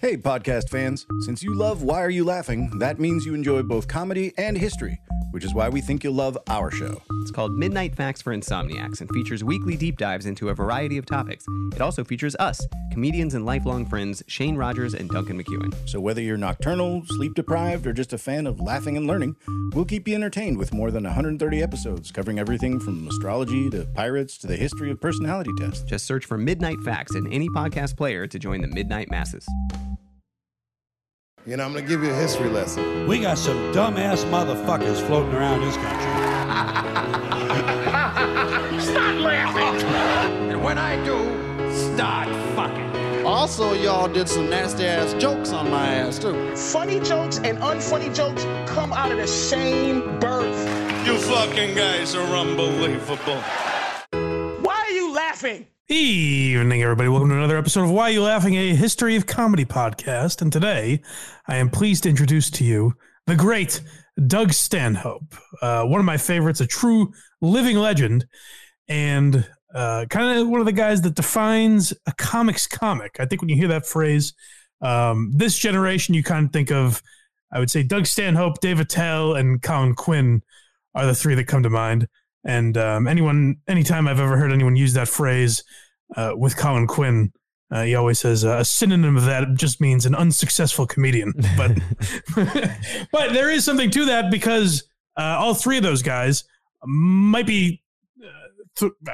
Hey, podcast fans. Since you love Why Are You Laughing, that means you enjoy both comedy and history, which is why we think you'll love our show. It's called Midnight Facts for Insomniacs and features weekly deep dives into a variety of topics. It also features us, comedians and lifelong friends Shane Rogers and Duncan McEwen. So whether you're nocturnal, sleep-deprived, or just a fan of laughing and learning, we'll keep you entertained with more than 130 episodes covering everything from astrology to pirates to the history of personality tests. Just search for Midnight Facts in any podcast player to join the midnight masses. You know, I'm going to give you a history lesson. We got some dumbass motherfuckers floating around this country. Stop laughing! And when I do, start fucking. Also, y'all did some nasty-ass jokes on my ass, too. Funny jokes and unfunny jokes come out of the same birth. You fucking guys are unbelievable. Why are you laughing? Evening, everybody. Welcome to another episode of Why Are You Laughing, a history of comedy podcast. And today, I am pleased to introduce to you the great Doug Stanhope, one of my favorites, a true living legend, and kind of one of the guys that defines a comic's comic. I think when you hear that phrase, this generation, you kind of think of, I would say, Doug Stanhope, Dave Attell, and Colin Quinn are the three that come to mind. And anytime I've ever heard anyone use that phrase with Colin Quinn, he always says a synonym of that just means an unsuccessful comedian. But but there is something to that because all three of those guys might be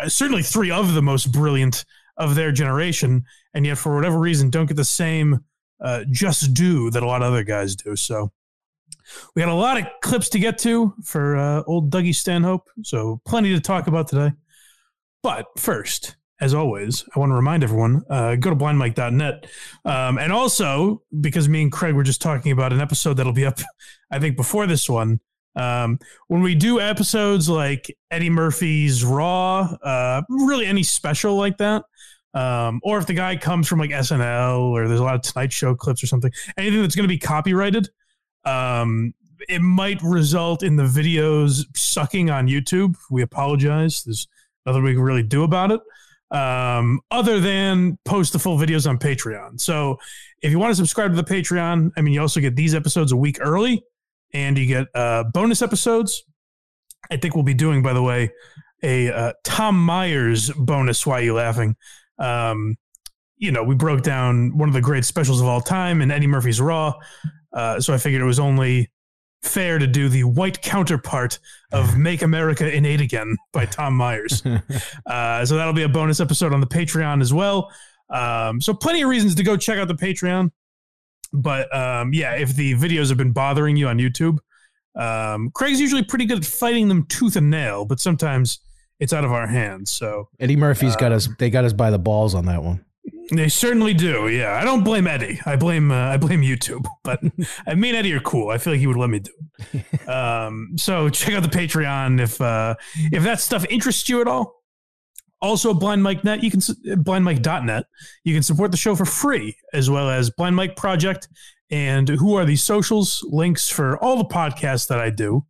certainly three of the most brilliant of their generation, and yet for whatever reason don't get the same just due that a lot of other guys do. So we got a lot of clips to get to for old Dougie Stanhope, so plenty to talk about today. But first, as always, I want to remind everyone, go to blindmike.net. And also, because me and Craig were just talking about an episode that'll be up, I think, before this one, when we do episodes like Eddie Murphy's Raw, really any special like that, or if the guy comes from like SNL or there's a lot of Tonight Show clips or something, anything that's going to be copyrighted, it might result in the videos sucking on YouTube. We apologize. There's nothing we can really do about it other than post the full videos on Patreon. So if you want to subscribe to the Patreon, I mean, you also get these episodes a week early and you get bonus episodes. I think we'll be doing, by the way, a Tom Myers bonus. Why Are You Laughing? You know, we broke down one of the great specials of all time in Eddie Murphy's Raw. So I figured it was only fair to do the white counterpart of Make America Innate Again by Tom Myers. So that'll be a bonus episode on the Patreon as well. So plenty of reasons to go check out the Patreon. But yeah, if the videos have been bothering you on YouTube, Craig's usually pretty good at fighting them tooth and nail, but sometimes it's out of our hands. So Eddie Murphy's got us by the balls on that one. They certainly do. Yeah. I don't blame Eddie. I blame YouTube, but me and Eddie are cool. I feel like he would let me do it. So check out the Patreon. If that stuff interests you at all, also blindmike.net, you can support the show for free, as well as Blind Mike Project and Who Are the Socials. Links for all the podcasts that I do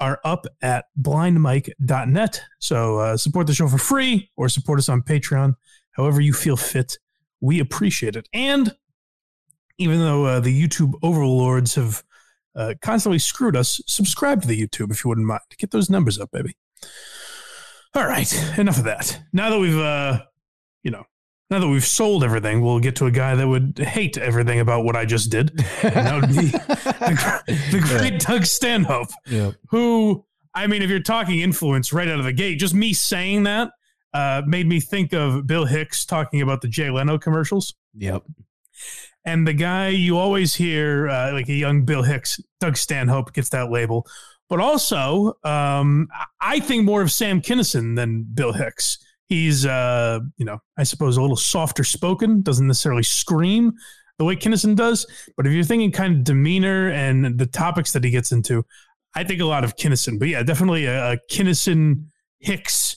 are up at blindmike.net. So support the show for free or support us on Patreon. However you feel fit, we appreciate it. And even though the YouTube overlords have constantly screwed us, subscribe to the YouTube if you wouldn't mind. Get those numbers up, baby. All right, enough of that. Now that we've, now that we've sold everything, we'll get to a guy that would hate everything about what I just did. And that would be the great Doug Stanhope, who, I mean, if you're talking influence right out of the gate, just me saying that, made me think of Bill Hicks talking about the Jay Leno commercials. Yep. And the guy you always hear, like a young Bill Hicks, Doug Stanhope gets that label. But also, I think more of Sam Kinison than Bill Hicks. He's, I suppose a little softer spoken, doesn't necessarily scream the way Kinison does. But if you're thinking kind of demeanor and the topics that he gets into, I think a lot of Kinison. But yeah, definitely a Kinison-Hicks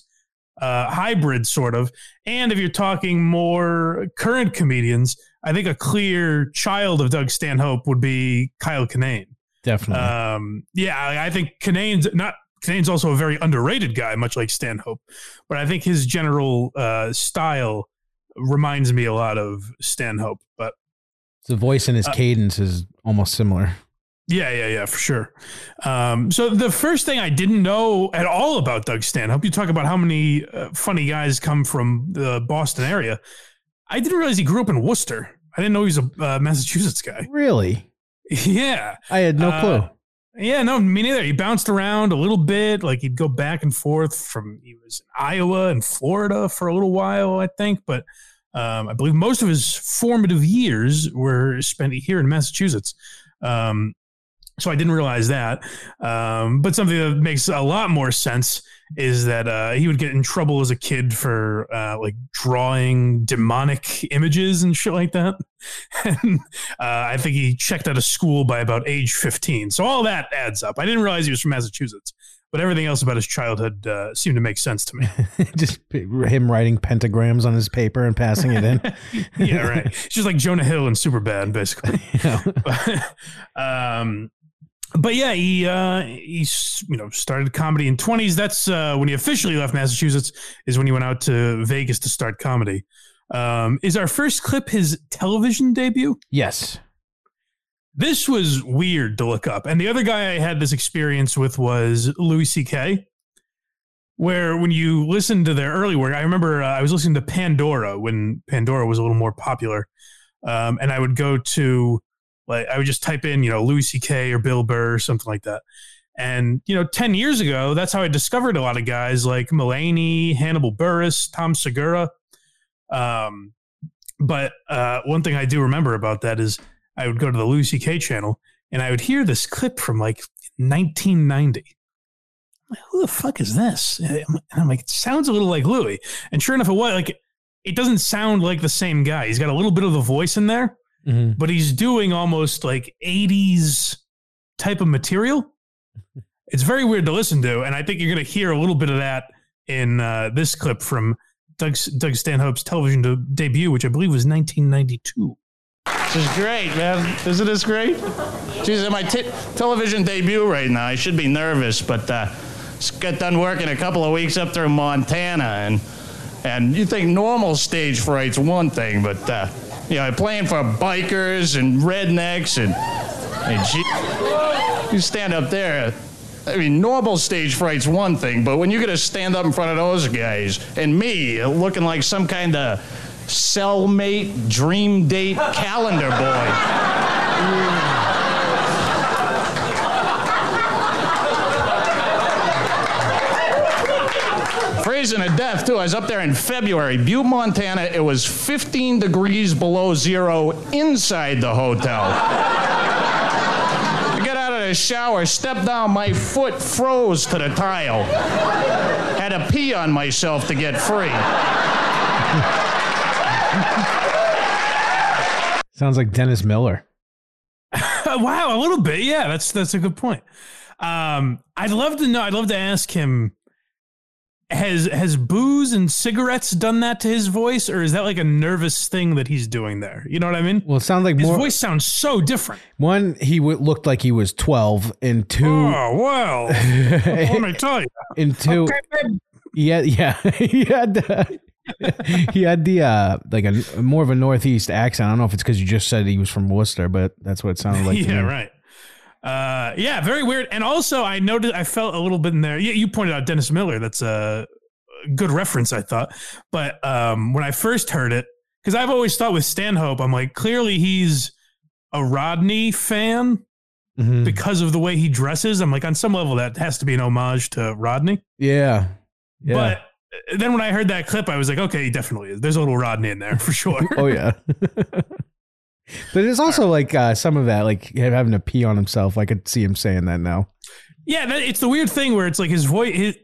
hybrid sort of. And if you're talking more current comedians, I think a clear child of Doug Stanhope would be Kyle Kinane. Definitely. I think Kinane's also a very underrated guy, much like Stanhope, but I think his general style reminds me a lot of Stanhope, but the voice and his cadence is almost similar. Yeah, for sure. So the first thing I didn't know at all about Doug Stanhope, you talk about how many funny guys come from the Boston area. I didn't realize he grew up in Worcester. I didn't know he was a Massachusetts guy. Really? Yeah. I had no clue. Yeah, no, me neither. He bounced around a little bit. Like he'd go back and forth from, he was in Iowa and Florida for a little while, I think. But I believe most of his formative years were spent here in Massachusetts. So I didn't realize that. But something that makes a lot more sense is that he would get in trouble as a kid for like drawing demonic images and shit like that. And I think he checked out of school by about age 15. So all that adds up. I didn't realize he was from Massachusetts, but everything else about his childhood seemed to make sense to me. Just him writing pentagrams on his paper and passing it in. Yeah, right. It's just like Jonah Hill and Superbad, basically. Yeah. But yeah, he started comedy in 20s. That's when he officially left Massachusetts, is when he went out to Vegas to start comedy. Is our first clip his television debut? Yes. This was weird to look up. And the other guy I had this experience with was Louis C.K., where when you listen to their early work, I remember I was listening to Pandora when Pandora was a little more popular. And I would go to, like, I would just type in, Louis C.K. or Bill Burr or something like that. And, 10 years ago, that's how I discovered a lot of guys like Mulaney, Hannibal Buress, Tom Segura. But one thing I do remember about that is I would go to the Louis C.K. channel and I would hear this clip from like 1990. I'm like, who the fuck is this? And I'm like, it sounds a little like Louis. And sure enough, it was like, it doesn't sound like the same guy. He's got a little bit of the voice in there. Mm-hmm. But he's doing almost like 80s type of material. It's very weird to listen to. And I think you're going to hear a little bit of that in this clip from Doug Stanhope's television debut, which I believe was 1992. This is great, man. Isn't this great? Jesus, my television debut right now. I should be nervous, but just got done working a couple of weeks up through Montana. And you think normal stage fright's one thing, but... playing for bikers and rednecks and you stand up there. I mean, normal stage fright's one thing, but when you're going to stand up in front of those guys and me looking like some kind of cellmate, dream date, calendar boy. Freezing to death, too. I was up there in February, Butte, Montana. It was 15 degrees below zero inside the hotel. I got out of the shower, stepped down, my foot froze to the tile. Had to pee on myself to get free. Sounds like Dennis Miller. Wow, a little bit. Yeah, that's a good point. I'd love to ask him, has booze and cigarettes done that to his voice, or is that like a nervous thing that he's doing there? You know what I mean? Well, it sounds like his voice sounds so different. One, he looked like he was 12, and two, oh well, let me tell you. And two, okay, he had like a more of a Northeast accent. I don't know if it's because you just said he was from Worcester, but that's what it sounded like. Yeah, right. Yeah, very weird. And also, I noticed I felt a little bit in there. Yeah, you pointed out Dennis Miller. That's a good reference, I thought. But when I first heard it, because I've always thought with Stanhope, I'm like, clearly he's a Rodney fan because of the way he dresses. I'm like, on some level, that has to be an homage to Rodney. Yeah. But then when I heard that clip, I was like, okay, definitely is. There's a little Rodney in there for sure. Oh yeah. But it's also like some of that, like having to pee on himself. I could see him saying that now. Yeah, it's the weird thing where it's like his voice,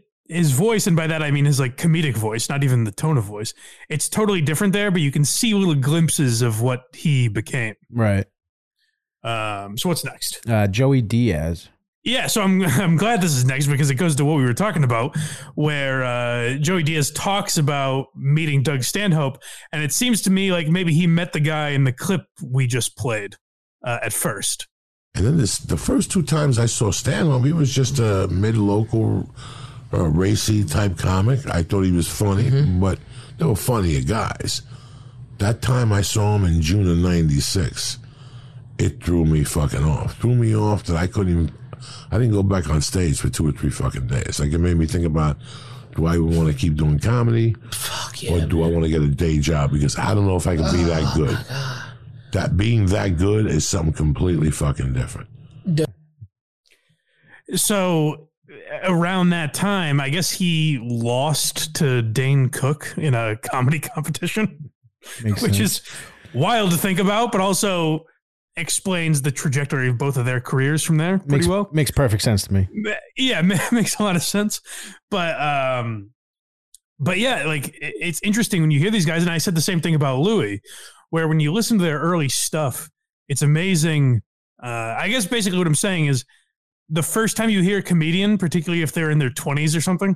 and by that I mean his like comedic voice, not even the tone of voice. It's totally different there, but you can see little glimpses of what he became. Right. So what's next? Joey Diaz. Yeah, so I'm glad this is next because it goes to what we were talking about, where Joey Diaz talks about meeting Doug Stanhope, and it seems to me like maybe he met the guy in the clip we just played at first. And then the first two times I saw Stanhope, he was just a mid-local, racy type comic. I thought he was funny, but they were funnier guys. That time I saw him in June of 96, it threw me fucking off. Threw me off that I couldn't even, I didn't go back on stage for 2 or 3 fucking days. Like, it made me think about, do I want to keep doing comedy? Fuck yeah, or do I want to get a day job? Because I don't know if I can be that good. That being that good is something completely fucking different. So around that time, I guess he lost to Dane Cook in a comedy competition, which is wild to think about, but also explains the trajectory of both of their careers from there pretty well. Makes perfect sense to me. Yeah, makes a lot of sense. But yeah, like, it's interesting when you hear these guys, and I said the same thing about Louis, where when you listen to their early stuff, it's amazing. I guess basically what I'm saying is, the first time you hear a comedian, particularly if they're in their 20s or something,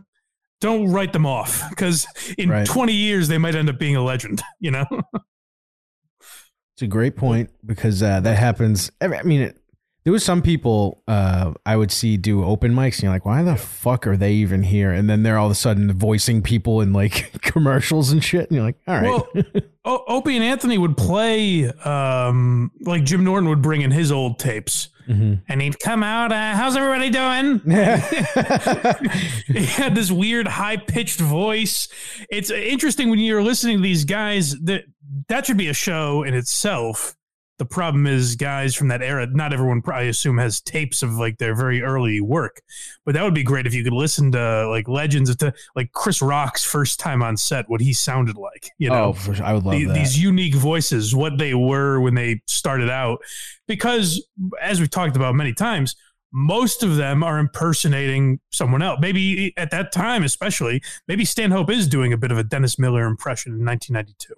don't write them off, because in 20 years, they might end up being a legend, you know? It's a great point, because that happens. I mean, there was some people I would see do open mics, and you're like, why the fuck are they even here? And then they're all of a sudden voicing people in like commercials and shit. And you're like, all right. Well, Opie and Anthony would play, like Jim Norton would bring in his old tapes. Mm-hmm. And he'd come out, how's everybody doing? He had this weird high-pitched voice. It's interesting when you're listening to these guys, that should be a show in itself. The problem is guys from that era, not everyone, I assume, has tapes of like their very early work. But that would be great if you could listen to like legends, to like Chris Rock's first time on set, what he sounded like. You know, for sure. I would love that. These unique voices, what they were when they started out. Because, as we've talked about many times, most of them are impersonating someone else. Maybe at that time, especially, maybe Stanhope is doing a bit of a Dennis Miller impression in 1992,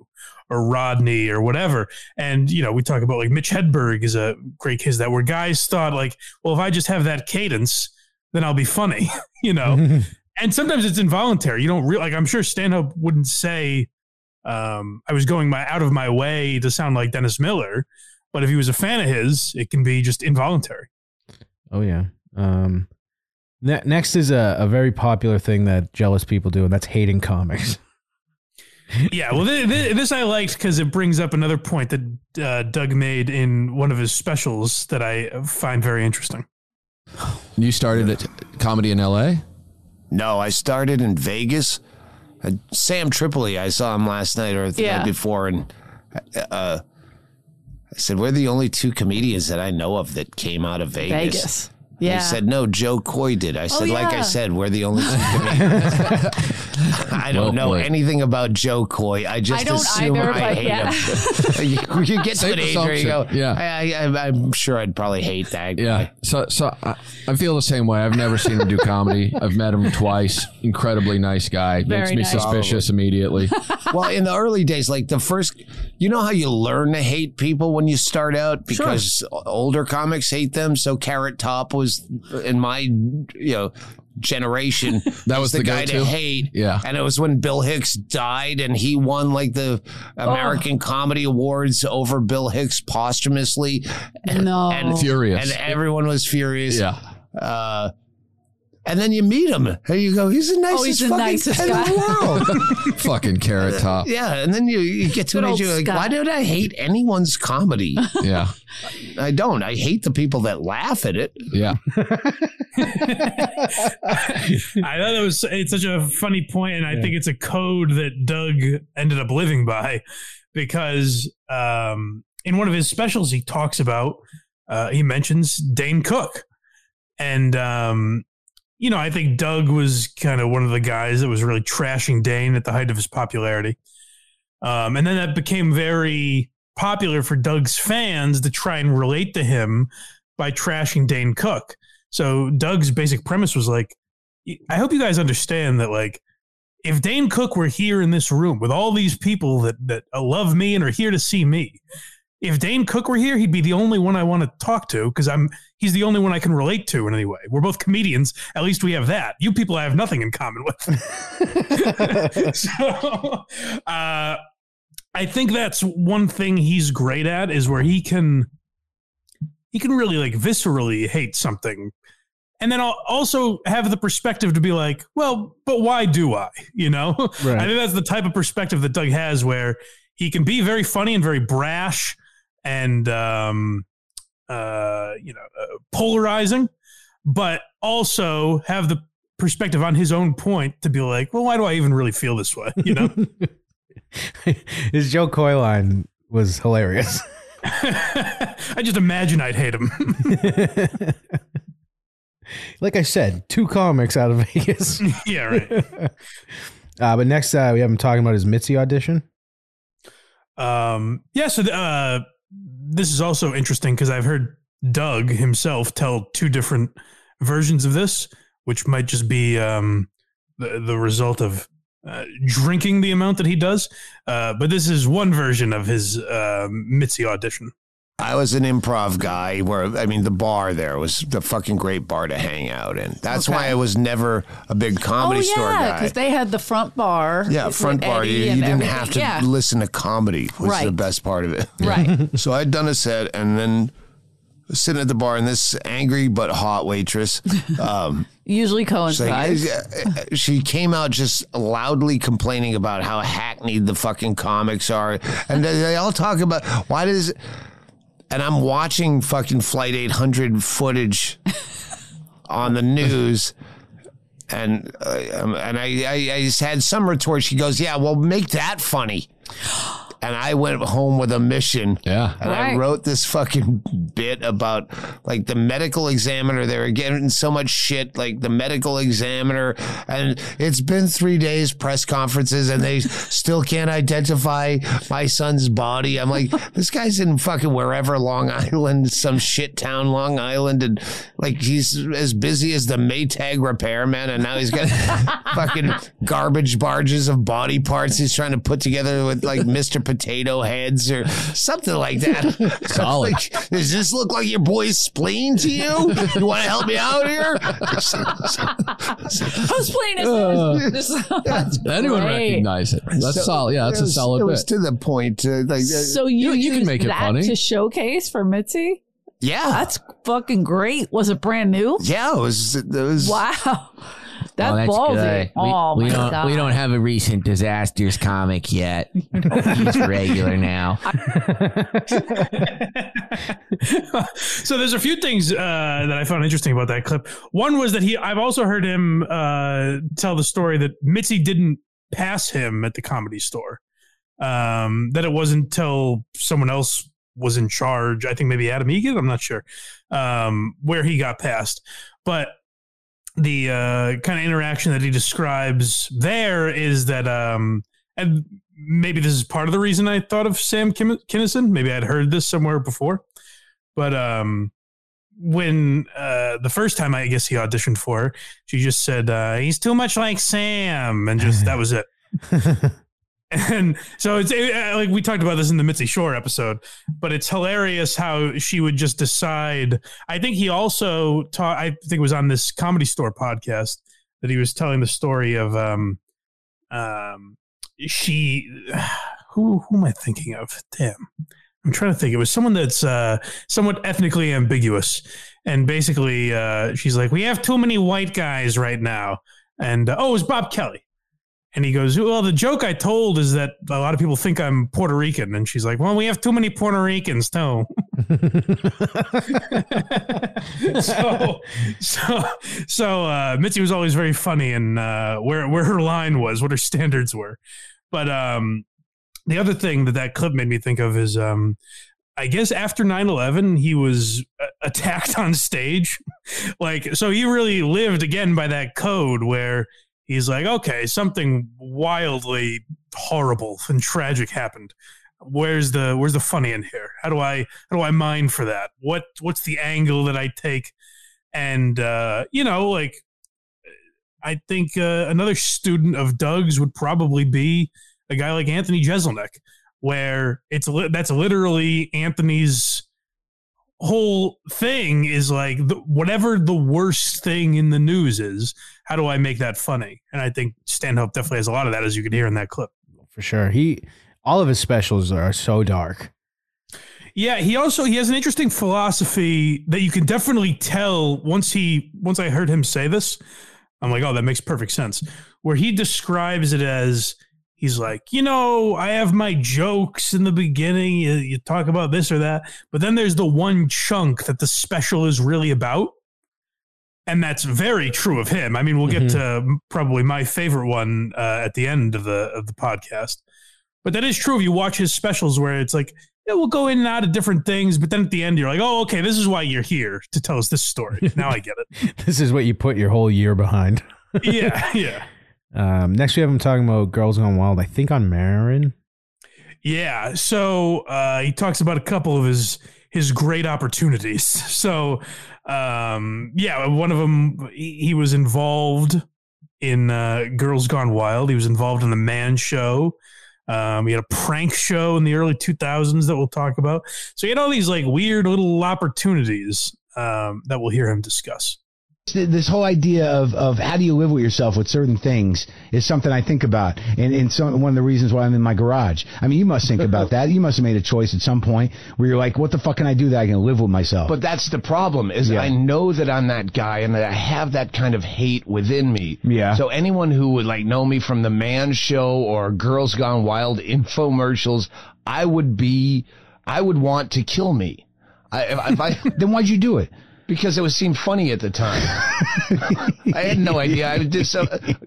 or Rodney or whatever. And, you know, we talk about like Mitch Hedberg is a great case of that, where guys thought like, well, if I just have that cadence, then I'll be funny, you know? And sometimes it's involuntary. You don't like, I'm sure Stanhope wouldn't say, I was going out of my way to sound like Dennis Miller. But if he was a fan of his, it can be just involuntary. Oh, yeah. Next is a very popular thing that jealous people do, and that's hating comics. Yeah, well, this I liked because it brings up another point that Doug made in one of his specials that I find very interesting. You started at comedy in L.A.? No, I started in Vegas. Sam Tripoli, I saw him last night or the night before, and... I said, we're the only two comedians that I know of that came out of Vegas. Yeah. They said, no, Joe Coy did. I said, like I said, we're the only two comedians. I don't know anything about Joe Coy. I just assume I hate him. You get to an age where you go, I'm sure I'd probably hate that guy. Yeah. So I feel the same way. I've never seen him do comedy. I've met him twice. Incredibly nice guy. Makes me suspicious immediately. Well, in the early days, like the first, you know how you learn to hate people when you start out? Because older comics hate them. So Carrot Top was in my, generation. That was the guy to hate. Yeah. And it was when Bill Hicks died, and he won like the American Comedy Awards over Bill Hicks posthumously. And furious. And everyone was furious. Yeah. And then you meet him, and you go, he's the nicest fucking guy in the world. Fucking Carrot Top. Yeah, and then you get to an age, you're like, why don't I hate anyone's comedy? Yeah. I don't. I hate the people that laugh at it. Yeah. I thought it's such a funny point, and I think it's a code that Doug ended up living by, because in one of his specials, he talks about, he mentions Dane Cook. And, you know, I think Doug was kind of one of the guys that was really trashing Dane at the height of his popularity. And then that became very popular for Doug's fans to try and relate to him by trashing Dane Cook. So Doug's basic premise was like, I hope you guys understand that, like, if Dane Cook were here in this room with all these people that love me and are here to see me, if Dane Cook were here, he'd be the only one I want to talk to, because he's the only one I can relate to in any way. We're both comedians. At least we have that. You people I have nothing in common with. So I think that's one thing he's great at, is where he can really like viscerally hate something. And then I'll also have the perspective to be like, well, but why do I? You know? Right. I think that's the type of perspective that Doug has, where he can be very funny and very brash and, polarizing, but also have the perspective on his own point to be like, well, why do I even really feel this way? You know, his Joe Coy line was hilarious. I just imagine I'd hate him. Like I said, two comics out of Vegas. Yeah, right. But next we have him talking about his Mitzi audition. So this is also interesting because I've heard Doug himself tell two different versions of this, which might just be the result of drinking the amount that he does. But this is one version of his Mitzi audition. I was an improv guy the bar there was the fucking great bar to hang out in. That's why I was never a big comedy store guy. Because they had the front bar. Yeah, front bar. You didn't have to listen to comedy, which is the best part of it. Right. So I'd done a set and then sitting at the bar and this angry but hot waitress. Usually coincides. She came out just loudly complaining about how hackneyed the fucking comics are. And they all talk about why does... And I'm watching fucking Flight 800 footage on the news, and I just had some retort. She goes, "Yeah, well, make that funny." And I went home with a mission. Yeah, and I wrote this fucking bit about like the medical examiner. They were getting so much shit, like the medical examiner, and it's been 3 days press conferences, and they still can't identify my son's body. I'm like, this guy's in fucking wherever, Long Island, some shit town, Long Island, and like he's as busy as the Maytag repairman, and now he's got fucking garbage barges of body parts he's trying to put together with like Mr. Potato Heads or something like that. Solid. Like, does this look like your boy's spleen to you? You want to help me out here? Whose spleen is this? Anyone recognize it? That's solid. Yeah, that's a solid. It was bit. To the point. So you can make it funny to showcase for Mitzi. Yeah, that's fucking great. Was it brand new? Yeah, it was. Wow. That's ballsy. We don't have a recent disasters comic yet. He's regular now. So there's a few things that I found interesting about that clip. One was that I've also heard him tell the story that Mitzi didn't pass him at the Comedy Store. That it wasn't until someone else was in charge. I think maybe Adam Egan. I'm not sure where he got passed, but the kind of interaction that he describes there is that, and maybe this is part of the reason I thought of Sam Kinison. Maybe I'd heard this somewhere before, but when the first time I guess he auditioned for her, she just said, he's too much like Sam. And just, that was it. And so like we talked about this in the Mitzi Shore episode, but it's hilarious how she would just decide. I think he also taught, I think it was on this Comedy Store podcast that he was telling the story of who am I thinking of? Damn. I'm trying to think. It was someone that's somewhat ethnically ambiguous. And basically she's like, we have too many white guys right now. And it was Bob Kelly. And he goes, well, the joke I told is that a lot of people think I'm Puerto Rican. And she's like, well, we have too many Puerto Ricans, too. So Mitzi was always very funny in where her line was, what her standards were. But the other thing that clip made me think of is, I guess after 9/11, he was attacked on stage. So he really lived, again, by that code where he's like, okay, something wildly horrible and tragic happened. Where's the funny in here? How do I mine for that? What's the angle that I take? And I think another student of Doug's would probably be a guy like Anthony Jeselnik, where that's literally Anthony's whole thing is like whatever the worst thing in the news is, how do I make that funny? And I think Stanhope definitely has a lot of that, as you can hear in that clip. For sure. All of his specials are so dark. Yeah. He has an interesting philosophy that you can definitely tell once I heard him say this, I'm like, oh, that makes perfect sense, where he describes it as He's like, you know, I have my jokes in the beginning. You talk about this or that. But then there's the one chunk that the special is really about. And that's very true of him. I mean, we'll get to probably my favorite one at the end of the podcast. But that is true if you watch his specials where it's like, yeah, we'll go in and out of different things. But then at the end, you're like, oh, okay, this is why you're here to tell us this story. Now I get it. This is what you put your whole year behind. Yeah, yeah. Next we have him talking about Girls Gone Wild, I think on Marin. Yeah. So he talks about a couple of his great opportunities. So yeah, one of them, he was involved in Girls Gone Wild. He was involved in The Man Show. He had a prank show in the early 2000s that we'll talk about. So he had all these like weird little opportunities that we'll hear him discuss. This whole idea of how do you live with yourself with certain things is something I think about. And so one of the reasons why I'm in my garage. I mean, you must think about that. You must have made a choice at some point where you're like, what the fuck can I do that I can live with myself? But that's the problem is I know that I'm that guy and that I have that kind of hate within me. Yeah. So anyone who would like know me from The Man Show or Girls Gone Wild infomercials, I would want to kill me. Then why'd you do it? Because it was seemed funny at the time. I had no idea. I did so.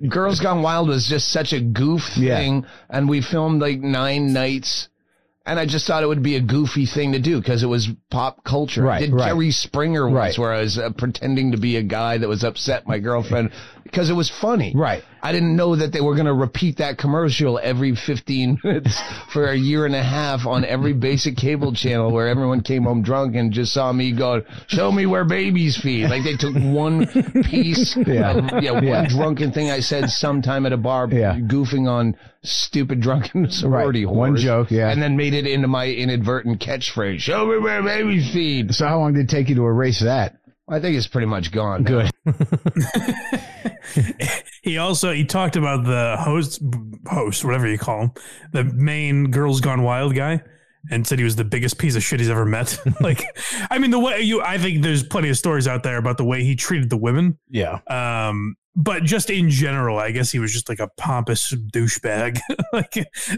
Girls Gone Wild was just such a goof thing, and we filmed like 9 nights, and I just thought it would be a goofy thing to do because it was pop culture. Right, I did Jerry Springer once where I was pretending to be a guy that was upset my girlfriend because it was funny. Right. I didn't know that they were going to repeat that commercial every 15 minutes for a year and a half on every basic cable channel where everyone came home drunk and just saw me go, show me where babies feed. Like they took one piece, one drunken thing I said sometime at a bar, goofing on stupid drunken sorority whores. One joke, and then made it into my inadvertent catchphrase, show me where babies feed. So how long did it take you to erase that? I think it's pretty much gone. Good. He talked about the host, whatever you call him, the main Girls Gone Wild guy, and said he was the biggest piece of shit he's ever met. Like, I mean, I think there's plenty of stories out there about the way he treated the women. Yeah. But just in general, I guess he was just like a pompous douchebag. Like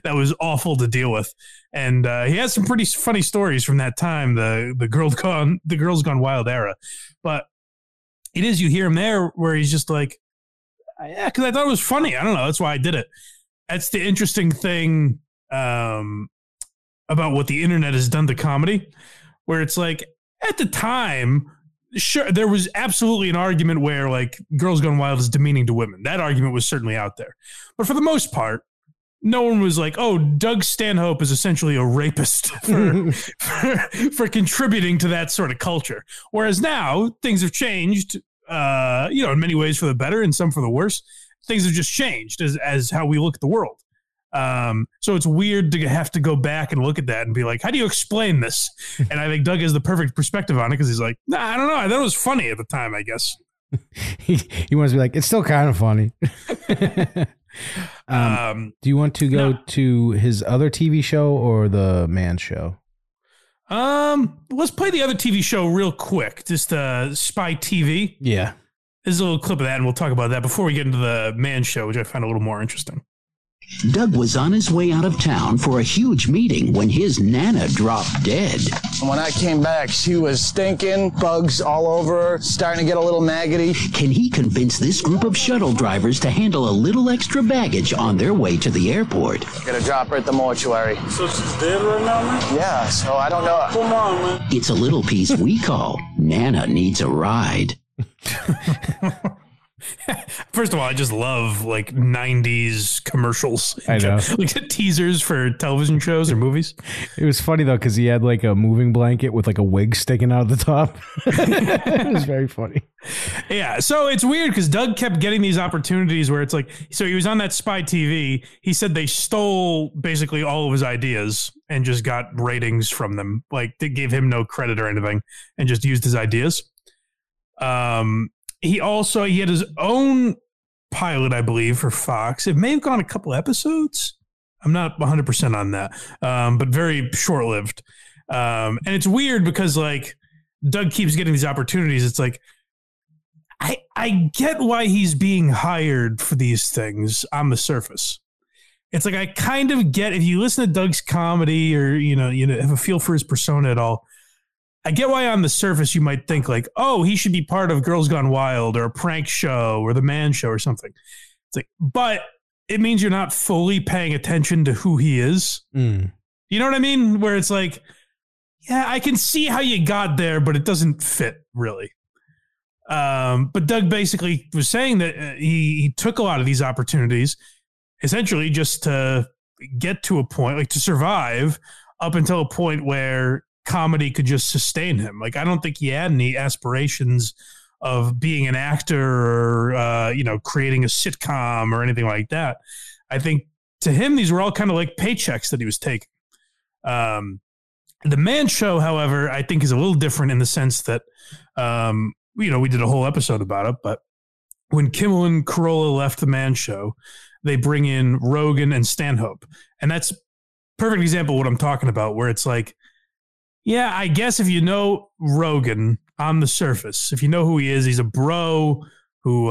that was awful to deal with. And he has some pretty funny stories from that time, the Girls Gone Wild era. But it is, you hear him there where he's just like, yeah, because I thought it was funny. I don't know. That's why I did it. That's the interesting thing about what the internet has done to comedy, where it's like at the time, sure, there was absolutely an argument where like Girls Gone Wild is demeaning to women. That argument was certainly out there. But for the most part, no one was like, oh, Doug Stanhope is essentially a rapist for contributing to that sort of culture. Whereas now things have changed. In many ways for the better and some for the worse. Things have just changed as how we look at the world. So it's weird to have to go back and look at that and be like, how do you explain this? And I think Doug has the perfect perspective on it because he's like, nah, I don't know. I thought it was funny at the time, I guess. He wants to be like, it's still kind of funny. Do you want to go to his other TV show or The Man Show? Let's play the other TV show real quick. Just Spy TV. Yeah. There's a little clip of that, and we'll talk about that before we get into The Man Show, which I find a little more interesting. Doug was on his way out of town for a huge meeting when his Nana dropped dead. When I came back, she was stinking, bugs all over her, starting to get a little maggoty. Can he convince this group of shuttle drivers to handle a little extra baggage on their way to the airport? I'm gonna drop her at the mortuary. So she's dead right now, man? Yeah, so I don't know. Come on, man. It's a little piece we call Nana Needs a Ride. First of all, I just love like 90s commercials. I know. Like teasers for television shows or movies. It was funny though, because he had like a moving blanket with like a wig sticking out of the top. It was very funny. Yeah. So it's weird because Doug kept getting these opportunities where it's like, so he was on that Spy TV. He said they stole basically all of his ideas and just got ratings from them. Like they gave him no credit or anything and just used his ideas. He had his own pilot, I believe, for Fox. It may have gone a couple episodes. I'm not 100% on that, but very short-lived. And it's weird because, like, Doug keeps getting these opportunities. It's like, I get why he's being hired for these things on the surface. It's like I kind of get, if you listen to Doug's comedy or, you know, have a feel for his persona at all, I get why on the surface you might think like, oh, he should be part of Girls Gone Wild or a prank show or The Man Show or something. It's like, but it means you're not fully paying attention to who he is. Mm. You know what I mean? Where it's like, yeah, I can see how you got there, but it doesn't fit really. But Doug basically was saying that he took a lot of these opportunities essentially just to get to a point, like to survive up until a point where comedy could just sustain him. Like, I don't think he had any aspirations of being an actor or, you know, creating a sitcom or anything like that. I think to him, these were all kind of like paychecks that he was taking. The Man Show, however, I think is a little different in the sense that, you know, we did a whole episode about it, but when Kimmel and Carolla left The Man Show, they bring in Rogan and Stanhope. And that's a perfect example of what I'm talking about, where it's like, yeah, I guess if you know Rogan on the surface, if you know who he is, he's a bro who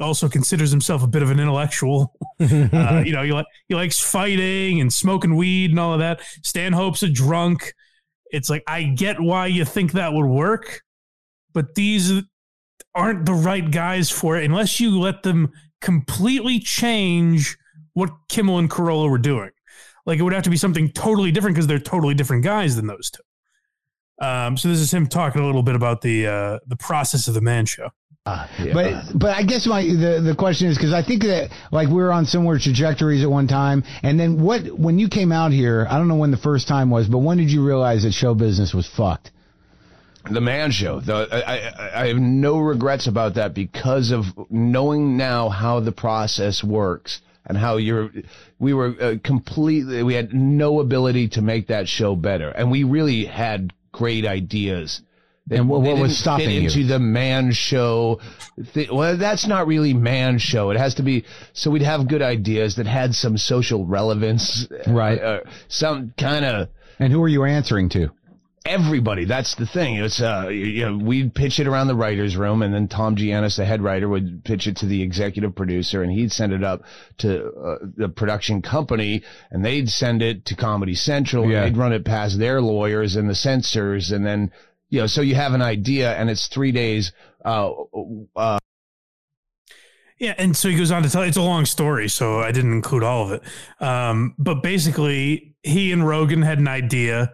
also considers himself a bit of an intellectual. You know, he likes fighting and smoking weed and all of that. Stanhope's a drunk. It's like, I get why you think that would work, but these aren't the right guys for it unless you let them completely change what Kimmel and Carolla were doing. Like, it would have to be something totally different because they're totally different guys than those two. So this is him talking a little bit about the process of The Man Show. Yeah. But I guess the question is, because I think that like we were on similar trajectories at one time, and then when you came out here, I don't know when the first time was, but when did you realize that show business was fucked? The Man Show. I have no regrets about that because of knowing now how the process works. And how we were completely, we had no ability to make that show better, and we really had great ideas. And what was stopping you? Into the Man Show. Well, that's not really Man Show. It has to be. So we'd have good ideas that had some social relevance, right? Some kind of. And who are you answering to? Everybody. That's the thing. It's you know, we'd pitch it around the writer's room, and then Tom Giannis, the head writer, would pitch it to the executive producer, and he'd send it up to the production company, and they'd send it to Comedy Central, yeah. And they'd run it past their lawyers and the censors, and then, you know, so you have an idea, and it's 3 days. Yeah, and so he goes on to tell, it's a long story, so I didn't include all of it. But basically, he and Rogan had an idea,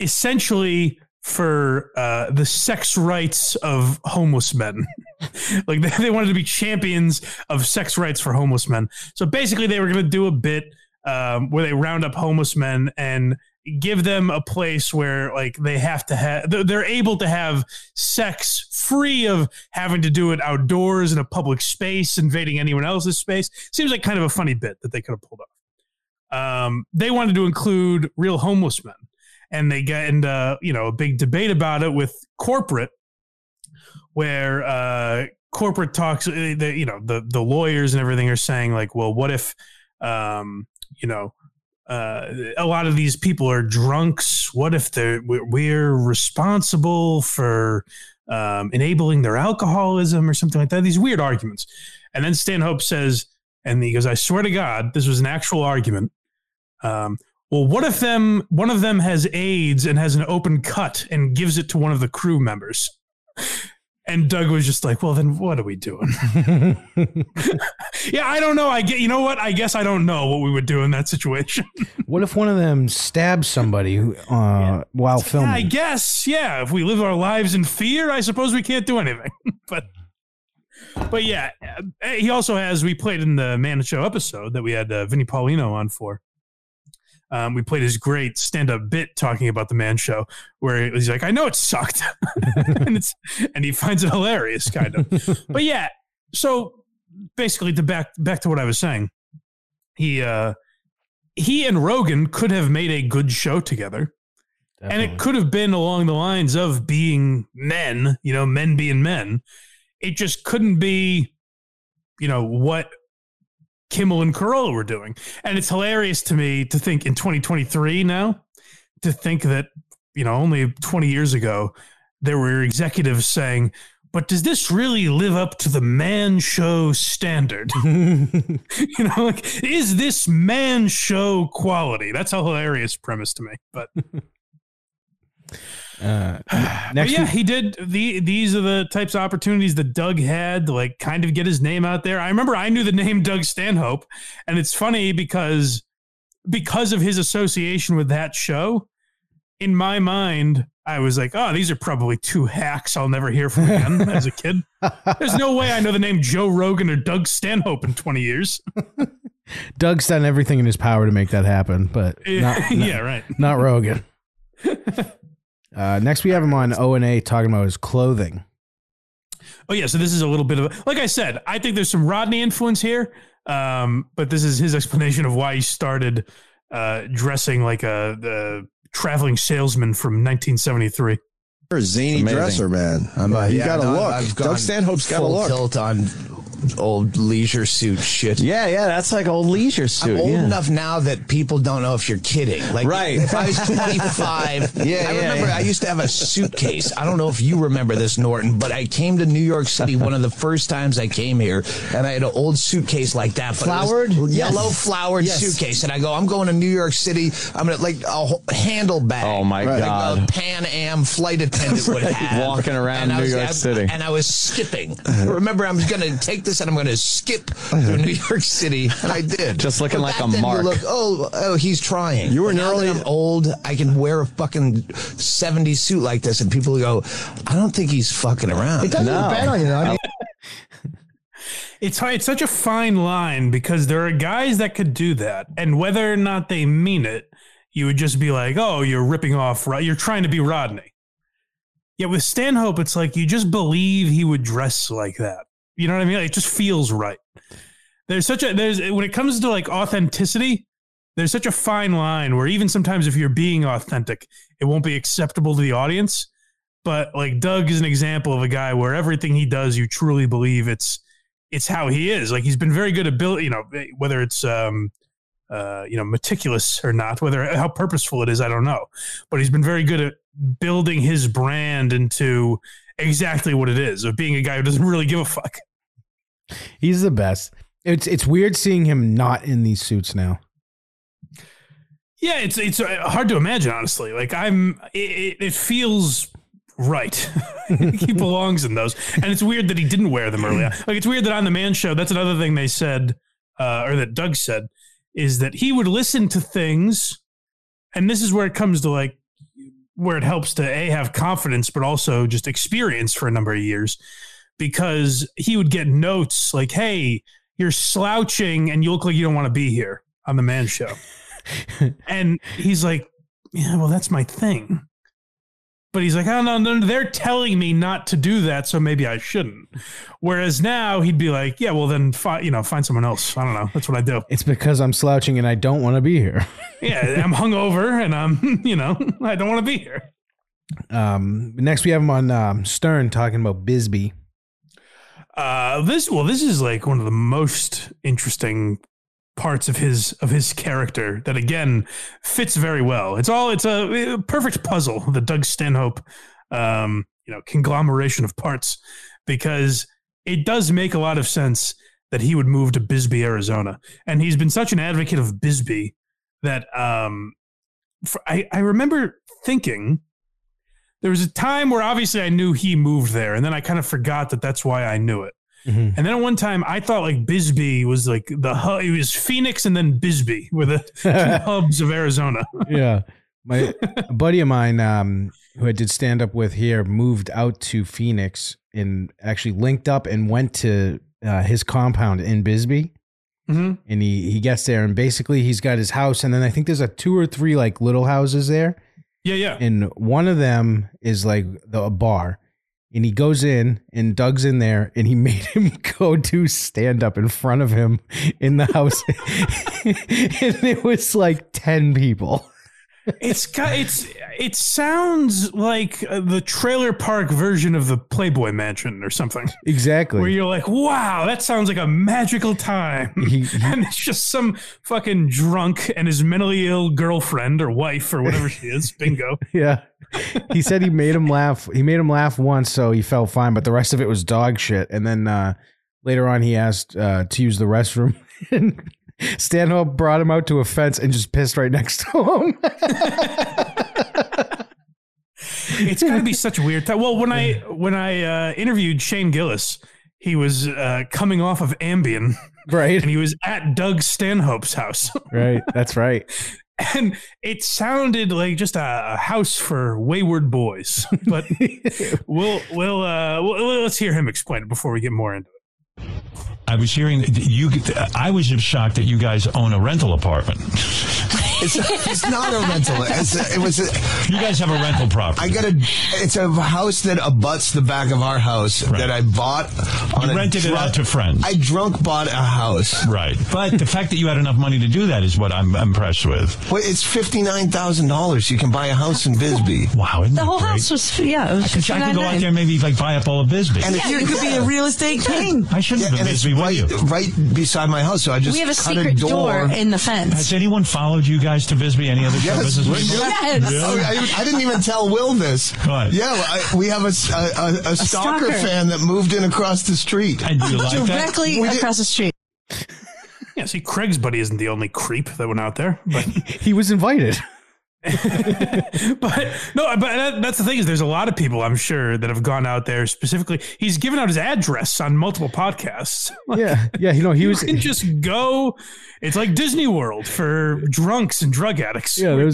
essentially for the sex rights of homeless men. Like they wanted to be champions of sex rights for homeless men. So basically they were going to do a bit where they round up homeless men and give them a place where like they have to have, they're able to have sex free of having to do it outdoors in a public space, invading anyone else's space. Seems like kind of a funny bit that they could have pulled off. They wanted to include real homeless men, and they got into you know, a big debate about it with corporate, where corporate talks. You know, the lawyers and everything are saying like, well, what if you know, a lot of these people are drunks? What if we're responsible for enabling their alcoholism or something like that? These weird arguments, and then Stanhope says, and he goes, I swear to God, this was an actual argument. Well, what if one of them has AIDS and has an open cut and gives it to one of the crew members? And Doug was just like, well, then what are we doing? Yeah, I don't know. You know what? I guess I don't know what we would do in that situation. What if one of them stabs somebody while filming? Yeah, I guess. Yeah. If we live our lives in fear, I suppose we can't do anything. But yeah, he also has, we played in the Man Show episode that we had Vinnie Paulino on for. We played his great stand-up bit talking about the Man Show, where he's like, I know it sucked. and he finds it hilarious, kind of. But yeah, so basically back to what I was saying. He and Rogan could have made a good show together. Definitely. And it could have been along the lines of being men, you know, men being men. It just couldn't be, you know, what Kimmel and Carolla were doing. And it's hilarious to me to think in 2023 now, to think that, you know, only 20 years ago, there were executives saying, but does this really live up to the Man Show standard? You know, like, is this Man Show quality? That's a hilarious premise to me. But next, yeah, he did. These are the types of opportunities that Doug had to, like, kind of get his name out there. I remember I knew the name Doug Stanhope, and it's funny because of his association with that show. In my mind, I was like, oh, these are probably two hacks I'll never hear from again as a kid. There's no way I know the name Joe Rogan or Doug Stanhope in 20 years. Doug's done everything in his power to make that happen, but not Rogan. Next, we have him on O&A talking about his clothing. Oh, yeah. So this is a little bit of, like I said, I think there's some Rodney influence here, but this is his explanation of why he started dressing like the traveling salesman from 1973. You're a zany dresser, man. You got a look. Doug Stanhope's got a look. Tilt on old leisure suit shit. Yeah, that's like old leisure suit. I'm old enough now that people don't know if you're kidding. Like, right. If I was 25, I remember I used to have a suitcase. I don't know if you remember this, Norton, but I came to New York City one of the first times I came here, and I had an old suitcase like that. Flowered? Yellow flowered suitcase. And I go, I'm going to New York City. I'm going to, like, a handle bag. Oh, my God. Like a Pan Am flight attendant would have. Walking around New York City. And I was skipping. Remember, I'm going to take this and I'm going to skip through New York City, and I did. Just looking like a mark. Look, oh, he's trying. You were gnarly. I'm old. I can wear a fucking 70s suit like this, and people go, I don't think he's fucking around. It doesn't look bad on you, though. I mean, it's such a fine line because there are guys that could do that, and whether or not they mean it, you would just be like, oh, you're ripping off. You're trying to be Rodney. Yet with Stanhope, it's like you just believe he would dress like that. You know what I mean? Like, it just feels right. When it comes to, like, authenticity, there's such a fine line where even sometimes if you're being authentic, it won't be acceptable to the audience. But, like, Doug is an example of a guy where everything he does, you truly believe it's how he is. Like, he's been very good at building, you know, whether it's, meticulous or not, whether how purposeful it is, I don't know. But he's been very good at building his brand into exactly what it is of being a guy who doesn't really give a fuck. He's the best. It's weird seeing him not in these suits now. Yeah, it's hard to imagine, honestly. Like, it feels right. He belongs in those, and it's weird that he didn't wear them earlier. Like, it's weird that on the Man Show, that's another thing they said, or that Doug said, is that he would listen to things, and this is where it comes to, like, where it helps to have confidence, but also just experience for a number of years, because he would get notes like, hey, you're slouching and you look like you don't want to be here on the Man Show. And he's like, yeah, well, that's my thing. But he's like, I don't know. They're telling me not to do that. So maybe I shouldn't. Whereas now he'd be like, yeah, well then find someone else. I don't know. That's what I do. It's because I'm slouching and I don't want to be here. Yeah. I'm hungover and I don't want to be here. Next we have him on Stern talking about Bisbee. This is like one of the most interesting parts of his character that, again, fits very well. It's a perfect puzzle, the Doug Stanhope, conglomeration of parts, because it does make a lot of sense that he would move to Bisbee, Arizona. And he's been such an advocate of Bisbee that I remember thinking there was a time where obviously I knew he moved there, and then I kind of forgot that that's why I knew it. Mm-hmm. And then at one time, I thought like Bisbee was like the hub. It was Phoenix and then Bisbee were the two hubs of Arizona. Yeah. A buddy of mine who I did stand up with here moved out to Phoenix and actually linked up and went to his compound in Bisbee. Mm-hmm. And he gets there and basically he's got his house. And then I think there's 2 or 3 like little houses there. Yeah, yeah. And one of them is like a bar. And he goes in, and Doug's in there, and he made him go do stand-up in front of him in the house. And it was like 10 people. It sounds like the trailer park version of the Playboy Mansion or something. Exactly. Where you're like, wow, that sounds like a magical time. And it's just some fucking drunk and his mentally ill girlfriend or wife or whatever she is. Bingo. Yeah. He said he made him laugh. He made him laugh once, so he felt fine. But the rest of it was dog shit. And then later on, he asked to use the restroom. And Stanhope brought him out to a fence and just pissed right next to him. It's got to be such a weird time. Well, when I interviewed Shane Gillis, he was coming off of Ambien, right? And he was at Doug Stanhope's house, right? That's right. And it sounded like just a house for wayward boys. But let's hear him explain it before we get more into it. I was hearing you. I was just shocked that you guys own a rental apartment. It's not a rental. You guys have a rental property. It's a house that abuts the back of our house that I bought. You rented it out to friends. I drunk bought a house. Right, but the fact that you had enough money to do that is what I'm impressed with. Well, it's $59,000. You can buy a house in Bisbee. Wow, isn't the whole great? House was yeah. It was I could go out there and maybe like buy up all of Bisbee. And if you could be a real estate king. I shouldn't have been Bisbee. Right beside my house, so I just we have a cut secret door in the fence. Has anyone followed you guys to Bisbee? Any other show business? Yes. Yeah. I didn't even tell Will this. What? Yeah, we have a stalker fan that moved in across the street. And you like directly that? Across the street. Yeah, see, Craig's buddy isn't the only creep that went out there, but he was invited. but that's the thing is there's a lot of people I'm sure that have gone out there specifically. He's given out his address on multiple podcasts. Like, yeah, you know you can just go. It's like Disney World for drunks and drug addicts. Yeah,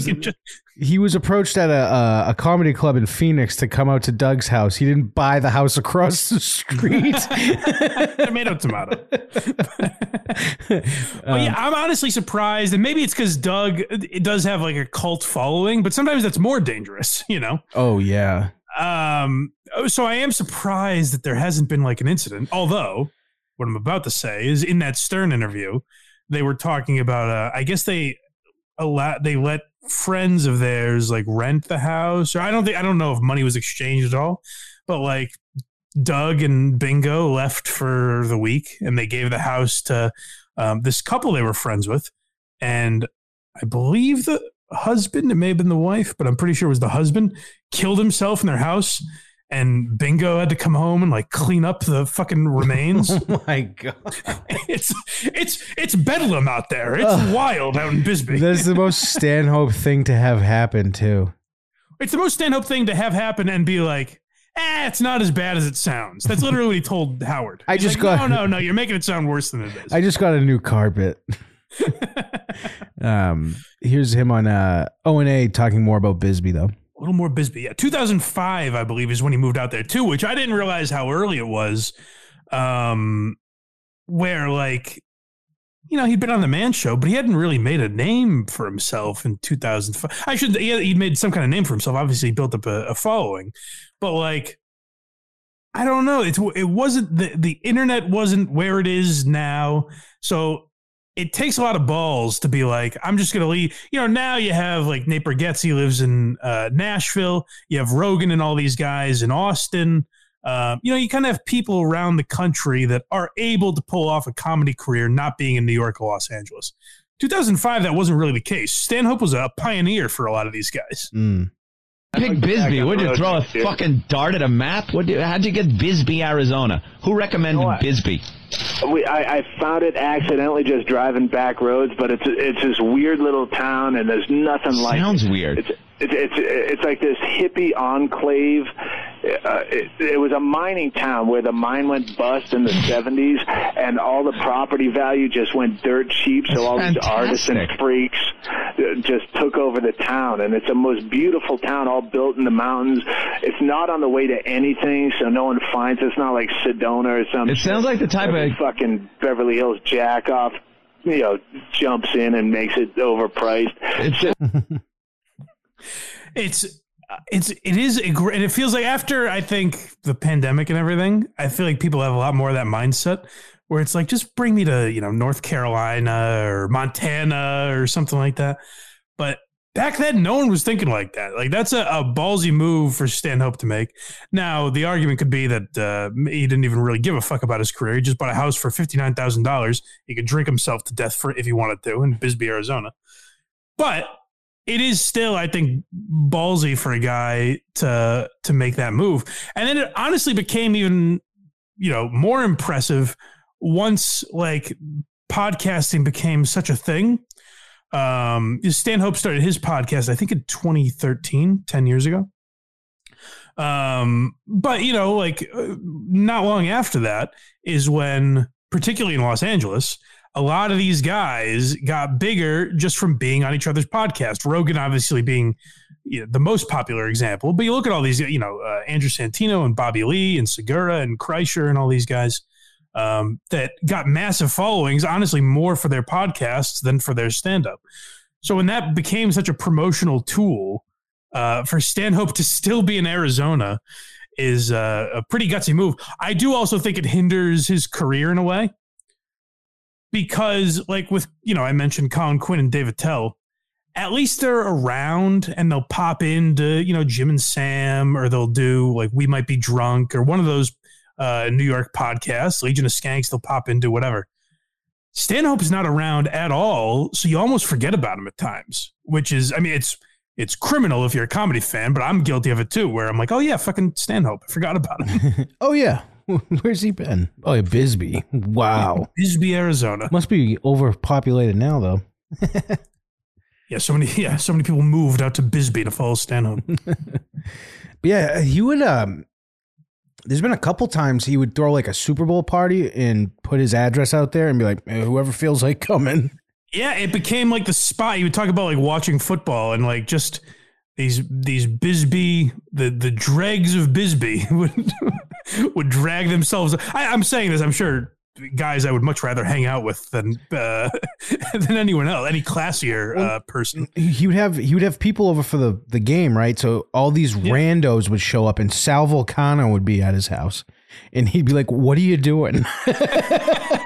he was approached at a comedy club in Phoenix to come out to Doug's house. He didn't buy the house across the street. Tomato. But yeah, I'm honestly surprised. And maybe it's because Doug does have like a cult following, but sometimes that's more dangerous, you know? Oh, yeah. So I am surprised that there hasn't been like an incident. Although what I'm about to say is in that Stern interview, they were talking about, I guess they let friends of theirs like rent the house, or I don't know if money was exchanged at all, but like Doug and Bingo left for the week and they gave the house to this couple they were friends with, and I believe the husband, it may have been the wife, but I'm pretty sure it was the husband, killed himself in their house, and Bingo had to come home and like clean up the fucking remains. Oh my God. It's bedlam out there. It's wild out in Bisbee. That's the most Stanhope thing to have happen too. It's the most Stanhope thing to have happen and be like, it's not as bad as it sounds. That's literally what he told Howard. No, you're making it sound worse than it is. I just got a new carpet. Here's him on O&A talking more about Bisbee though. A little more Bisbee. Yeah. 2005, I believe, is when he moved out there too, which I didn't realize how early it was. Where like, you know, he'd been on The Man Show, but he hadn't really made a name for himself in 2005. He'd made some kind of name for himself. Obviously he built up a following, but like, I don't know. It wasn't the internet wasn't where it is now. So it takes a lot of balls to be like, I'm just going to leave. You know, now you have like Nate Bargatze, he lives in Nashville. You have Rogan and all these guys in Austin. You know, you kind of have people around the country that are able to pull off a comedy career, not being in New York or Los Angeles. 2005, that wasn't really the case. Stanhope was a pioneer for a lot of these guys. Mm. Pick Bisbee. Would you throw a fucking dart at a map? How'd you get Bisbee, Arizona? Who recommended Bisbee? I found it accidentally just driving back roads, but it's this weird little town, and there's nothing like it. Sounds weird. It's like this hippie enclave. It was a mining town where the mine went bust in the 70s, and all the property value just went dirt cheap, so all these artisan freaks just took over the town, and it's the most beautiful town, all built in the mountains. It's not on the way to anything, so no one finds it. It's not like Sedona or something. It sounds like the type of fucking Beverly Hills jack-off, you know, jumps in and makes it overpriced. It feels like after I think the pandemic and everything, I feel like people have a lot more of that mindset where it's like, just bring me to, you know, North Carolina or Montana or something like that. But Back then, no one was thinking like that. Like, that's a ballsy move for Stanhope to make. Now, the argument could be that he didn't even really give a fuck about his career. He just bought a house for $59,000. He could drink himself to death for if he wanted to in Bisbee, Arizona. But it is still, I think, ballsy for a guy to make that move. And then it honestly became even, you know, more impressive once, like, podcasting became such a thing. Stanhope started his podcast, I think in 2013, 10 years ago. But you know, like not long after that is when, particularly in Los Angeles, a lot of these guys got bigger just from being on each other's podcast. Rogan obviously being the most popular example, but you look at all these, Andrew Santino and Bobby Lee and Segura and Kreischer and all these guys. That got massive followings, honestly, more for their podcasts than for their stand-up. So when that became such a promotional tool, for Stanhope to still be in Arizona is a pretty gutsy move. I do also think it hinders his career in a way because, like with, I mentioned Colin Quinn and Dave Attell, at least they're around and they'll pop into, Jim and Sam, or they'll do like We Might Be Drunk or one of those New York podcast, Legion of Skanks, they'll pop into whatever. Stanhope's not around at all, so you almost forget about him at times, which is, I mean, it's criminal if you're a comedy fan, but I'm guilty of it too, where I'm like, oh yeah, fucking Stanhope, I forgot about him. Oh yeah, where's he been? Oh yeah, Bisbee. Wow. Bisbee, Arizona. Must be overpopulated now though. Yeah, so many people moved out to Bisbee to follow Stanhope. Yeah, you would, there's been a couple times he would throw like a Super Bowl party and put his address out there and be like, hey, whoever feels like coming. Yeah, it became like the spot. You would talk about like watching football and like just these Bisbee, the dregs of Bisbee would drag themselves. I'm saying this, I'm sure guys I would much rather hang out with than anyone else, any classier person. He would have people over for the game, right? So all these randos would show up, and Sal Vulcano would be at his house, and he'd be like, "What are you doing?" Yeah,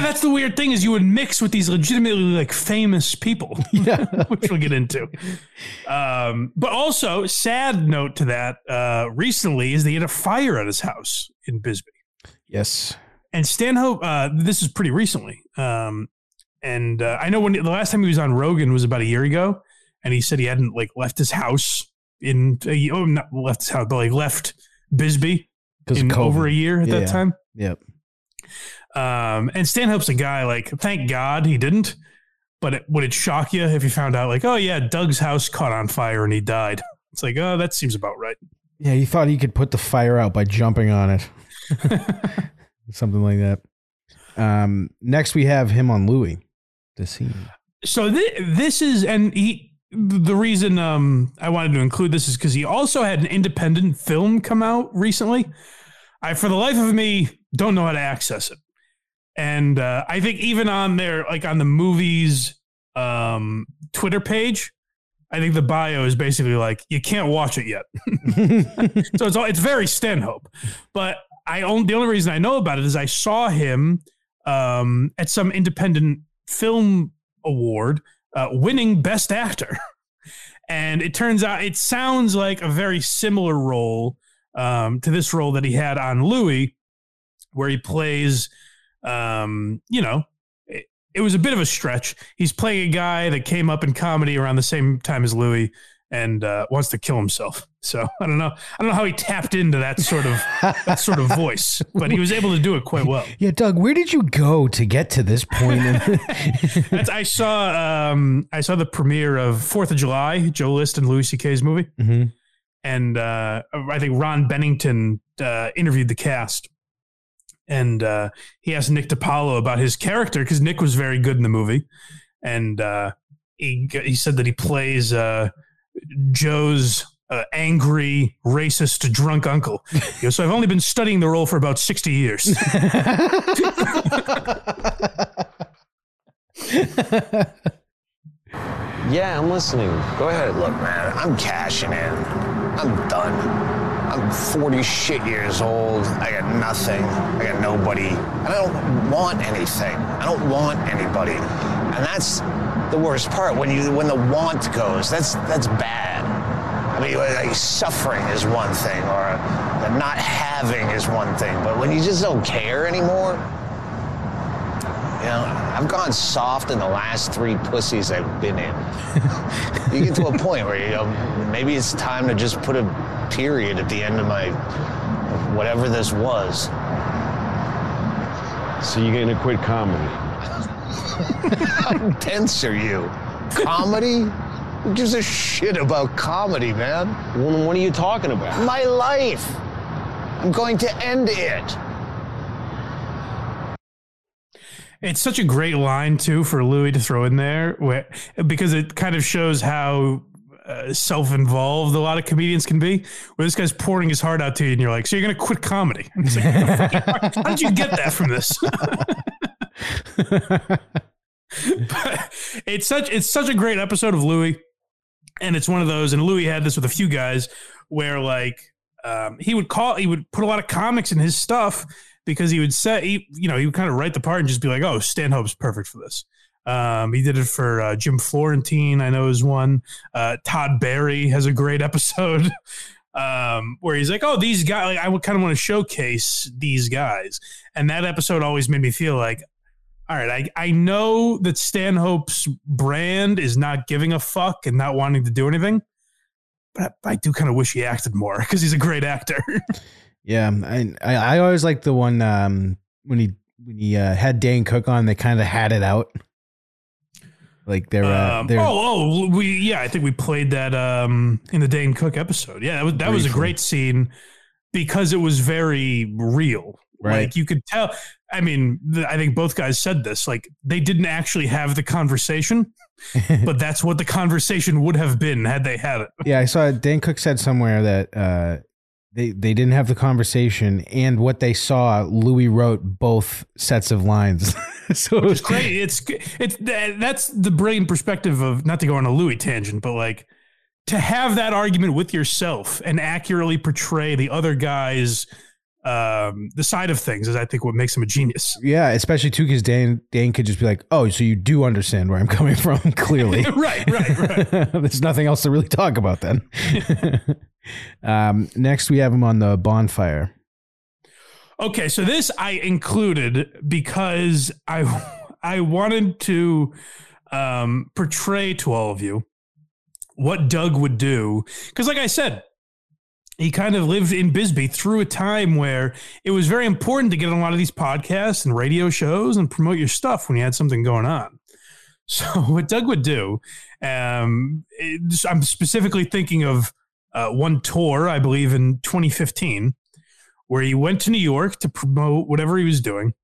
that's the weird thing is you would mix with these legitimately like famous people, which we'll get into. But also, sad note to that recently is they had a fire at his house in Bisbee. Yes. And Stanhope, this is pretty recently. And I know when the last time he was on Rogan was about a year ago, and he said he hadn't like left his house left Bisbee in over a year at that time. Yep. And Stanhope's a guy like, thank God he didn't, but would it shock you if you found out like, oh yeah, Doug's house caught on fire and he died? It's like, oh, that seems about right. Yeah. He thought he could put the fire out by jumping on it. Something like that. Next we have him on Louis, the scene. So this is, and the reason I wanted to include this is because he also had an independent film come out recently. I, for the life of me, don't know how to access it. And I think even on their, like on the movie's Twitter page, I think the bio is basically like, you can't watch it yet. So it's very Stanhope, but the only reason I know about it is I saw him at some independent film award winning Best Actor. And it turns out it sounds like a very similar role to this role that he had on Louis, where he plays, it was a bit of a stretch. He's playing a guy that came up in comedy around the same time as Louis and wants to kill himself. So I don't know how he tapped into that sort of voice, but he was able to do it quite well. Yeah, Doug, where did you go to get to this point? I saw the premiere of 4th of July, Joe List and Louis C.K.'s movie, and I think Ron Bennington interviewed the cast, and he asked Nick DiPaolo about his character because Nick was very good in the movie, and he said that he plays Joe's angry, racist, drunk uncle. So I've only been studying the role for about 60 years. Yeah, I'm listening. Go ahead. Look, man, I'm cashing in. I'm done. I'm 40 shit years old. I got nothing. I got nobody. And I don't want anything. I don't want anybody. And that's the worst part, when the want goes. That's bad. I mean, like, suffering is one thing, or not having is one thing, but when you just don't care anymore, you know, I've gone soft in the last 3 pussies I've been in. You get to a point where, you know, maybe it's time to just put a period at the end of my, whatever this was. So you're gonna quit comedy? How dense are you? Comedy? Who gives a shit about comedy, man? Well, what are you talking about? My life. I'm going to end it. It's such a great line, too, for Louis to throw in there, because it kind of shows how self-involved a lot of comedians can be, where this guy's pouring his heart out to you, and you're like, so you're going to quit comedy? And he's like, how did you get that from this? But it's such a great episode of Louis, and it's one of those, and Louis had this with a few guys, where, like, he would put a lot of comics in his stuff, because he would say, he would kind of write the part and just be like, oh, Stanhope's perfect for this. He did it for Jim Florentine, I know, is one. Todd Barry has a great episode where he's like, oh, these guys, like, I would kind of want to showcase these guys. And that episode always made me feel like, all right, I know that Stanhope's brand is not giving a fuck and not wanting to do anything, but I do kind of wish he acted more, because he's a great actor. Yeah, I always liked the one when he had Dane Cook on. They kind of had it out, like they're I think we played that in the Dane Cook episode. Yeah, that was a great scene, because it was very real. Right. Like, you could tell. I mean, I think both guys said this. Like, they didn't actually have the conversation, but that's what the conversation would have been had they had it. Yeah, I saw Dane Cook said somewhere that. They didn't have the conversation, and what they saw, Louis wrote both sets of lines. So it was great. That's the brilliant perspective of, not to go on a Louis tangent, but like, to have that argument with yourself and accurately portray the other guy's the side of things is, I think, what makes him a genius. Yeah, especially too, because Dane could just be like, oh, so you do understand where I'm coming from, clearly. right. There's nothing else to really talk about then. Next we have him on the bonfire. Okay, so this I included because I wanted to portray to all of you what Doug would do, because like I said, he kind of lived in Bisbee through a time where it was very important to get on a lot of these podcasts and radio shows and promote your stuff when you had something going on. So what Doug would do, I'm specifically thinking of one tour, I believe, in 2015, where he went to New York to promote whatever he was doing.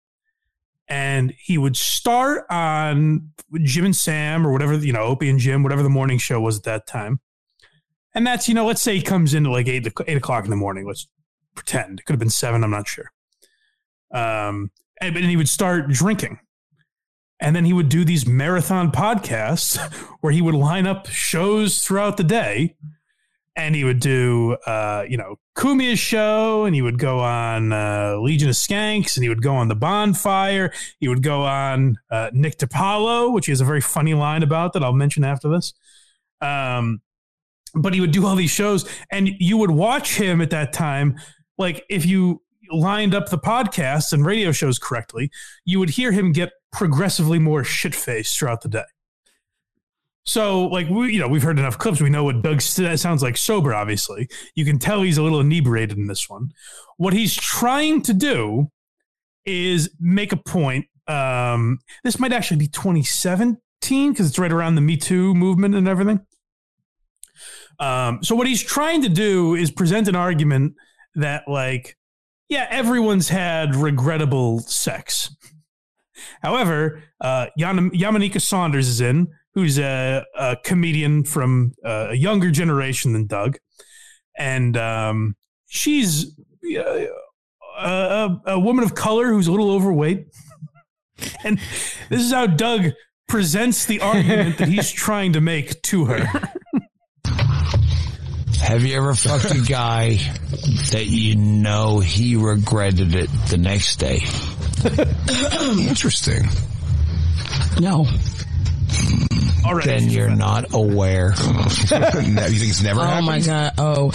And he would start on Jim and Sam, or whatever, you know, Opie and Jim, whatever the morning show was at that time. And that's, you know, let's say he comes in at like 8 o'clock in the morning. Let's pretend. It could have been 7. I'm not sure. And he would start drinking. And then he would do these marathon podcasts where he would line up shows throughout the day. And he would do, Kumia's show, and he would go on Legion of Skanks, and he would go on The Bonfire. He would go on Nick DiPaolo, which he has a very funny line about that I'll mention after this. But he would do all these shows, and you would watch him at that time. Like, if you lined up the podcasts and radio shows correctly, you would hear him get progressively more shit-faced throughout the day. So, like, we've heard enough clips. We know what Doug sounds like sober, obviously. You can tell he's a little inebriated in this one. What he's trying to do is make a point. This might actually be 2017, because it's right around the Me Too movement and everything. So what he's trying to do is present an argument that, like, yeah, everyone's had regrettable sex. However, Yamaneika Saunders is in, who's a comedian from a younger generation than Doug. And she's a woman of color who's a little overweight. And this is how Doug presents the argument that he's trying to make to her. Have you ever fucked a guy that you know he regretted it the next day? Interesting. No. already. Then you're not aware. You think it's never happened? Oh my God. Oh,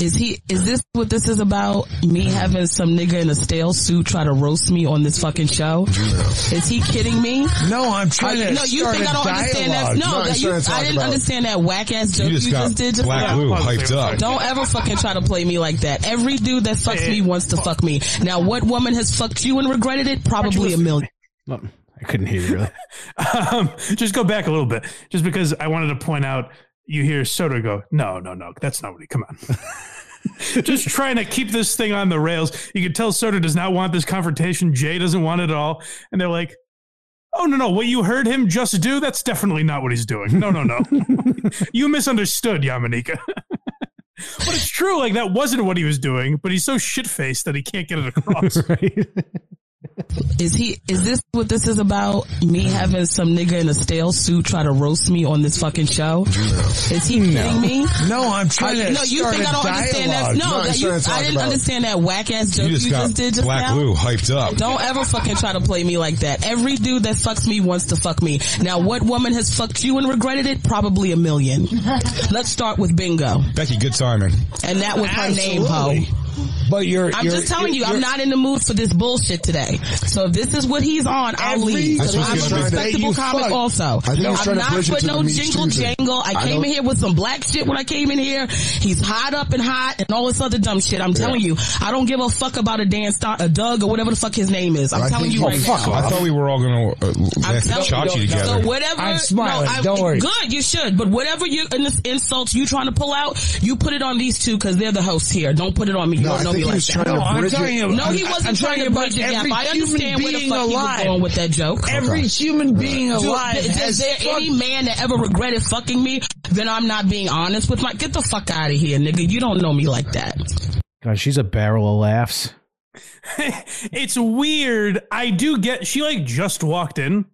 is this what this is about? Me having some nigga in a stale suit try to roast me on this fucking show? Is he kidding me? No, I'm trying to. No, you think I don't understand that? No, I didn't understand that whack ass joke you just did. Just Black Lou hyped up. Don't ever fucking try to play me like that. Every dude that fucks me wants to fuck me. Now, what woman has fucked you and regretted it? Probably a million. I couldn't hear you really. Just go back a little bit, just because I wanted to point out. You hear Soto go, no, that's not what he. Come on. Just trying to keep this thing on the rails. You can tell Soto does not want this confrontation. Jay doesn't want it at all, and they're like, oh, no, what you heard him just do? That's definitely not what he's doing. No. You misunderstood, Yamaneika. But it's true. Like, that wasn't what he was doing. But he's so shit faced that he can't get it across. Right. Is this what this is about? Me having some nigga in a stale suit try to roast me on this fucking show? Is he kidding me? No, I'm trying to. No, you think I don't understand that? No, I didn't understand that whack ass joke you just did just now. Black Lou hyped up. Don't ever fucking try to play me like that. Every dude that fucks me wants to fuck me. Now, what woman has fucked you and regretted it? Probably a million. Let's start with Bingo. Becky, good timing. And that was her name, ho. But I'm just telling you, I'm not in the mood for this bullshit today. So if this is what he's on, I'll leave. Because I'm a respectable comic also. I'm not putting no jingle jangle. I came in here with some black shit when I came in here. He's hot up and hot and all this other dumb shit. I'm telling you, I don't give a fuck about a Dan a Doug or whatever the fuck his name is. I'm telling you right now. I thought we were all going to chachi together. So whatever, I'm smiling. Don't worry. Good, you should. But whatever insults you trying to pull out, you put it on these two because they're the hosts here. Don't put it on me. No, I think he was trying to bridge it. No, he wasn't trying to bridge the gap. I understand where the fuck he was going with that joke. Every human being alive. Is there any man that ever regretted fucking me? Then I'm not being honest with my. Get the fuck out of here, nigga. You don't know me like that. God, she's a barrel of laughs. It's weird. I do get. She like just walked in.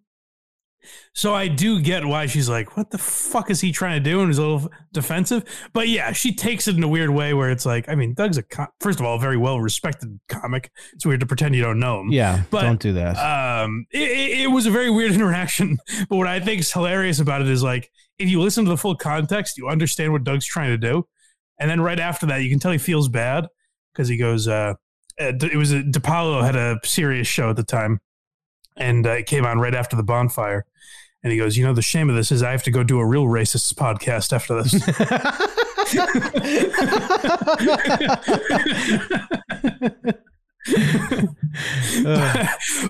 So I do get why she's like, what the fuck is he trying to do? And is a little defensive. But yeah, she takes it in a weird way where it's like, I mean, Doug's first of all, very well respected comic. It's weird to pretend you don't know him. Yeah, but don't do that. It was a very weird interaction. But what I think is hilarious about it is like, if you listen to the full context, you understand what Doug's trying to do. And then right after that, you can tell he feels bad because he goes, it was DiPaolo had a serious show at the time. And it came on right after the bonfire. And he goes, you know, the shame of this is I have to go do a real racist podcast after this.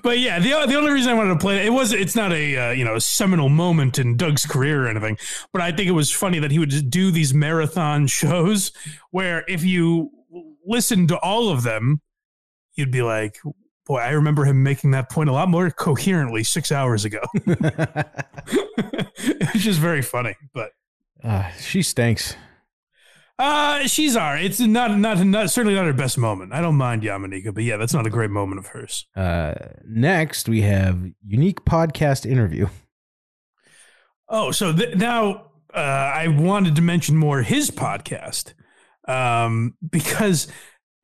But yeah, the only reason I wanted to play it's not a a seminal moment in Doug's career or anything, but I think it was funny that he would just do these marathon shows where if you listen to all of them, you'd be like, boy, I remember him making that point a lot more coherently 6 hours ago. It's just very funny, but she stinks. She's all right. It's not certainly not her best moment. I don't mind Yamaneika, but yeah, that's not a great moment of hers. Next, we have unique podcast interview. Oh, so now I wanted to mention more his podcast because,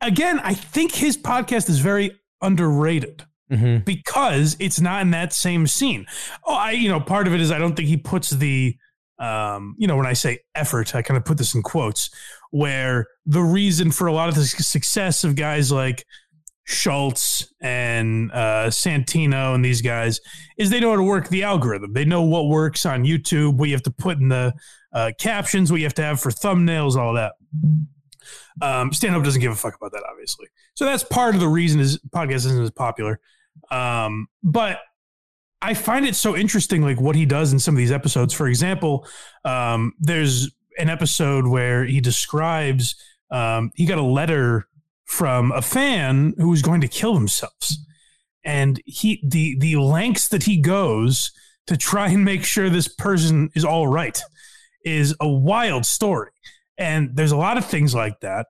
again, I think his podcast is very underrated because it's not in that same scene. Part of it is I don't think he puts the when I say effort, I kind of put this in quotes, where the reason for a lot of the success of guys like Schultz and Santino and these guys is they know how to work the algorithm. They know what works on YouTube, what you have to put in the captions, what you have to have for thumbnails, all that. Stanhope doesn't give a fuck about that, obviously. So that's part of the reason his podcast isn't as popular. But I find it so interesting, like what he does in some of these episodes. For example, there's an episode where he describes he got a letter from a fan who was going to kill themselves, and the lengths that he goes to try and make sure this person is all right is a wild story. And there's a lot of things like that,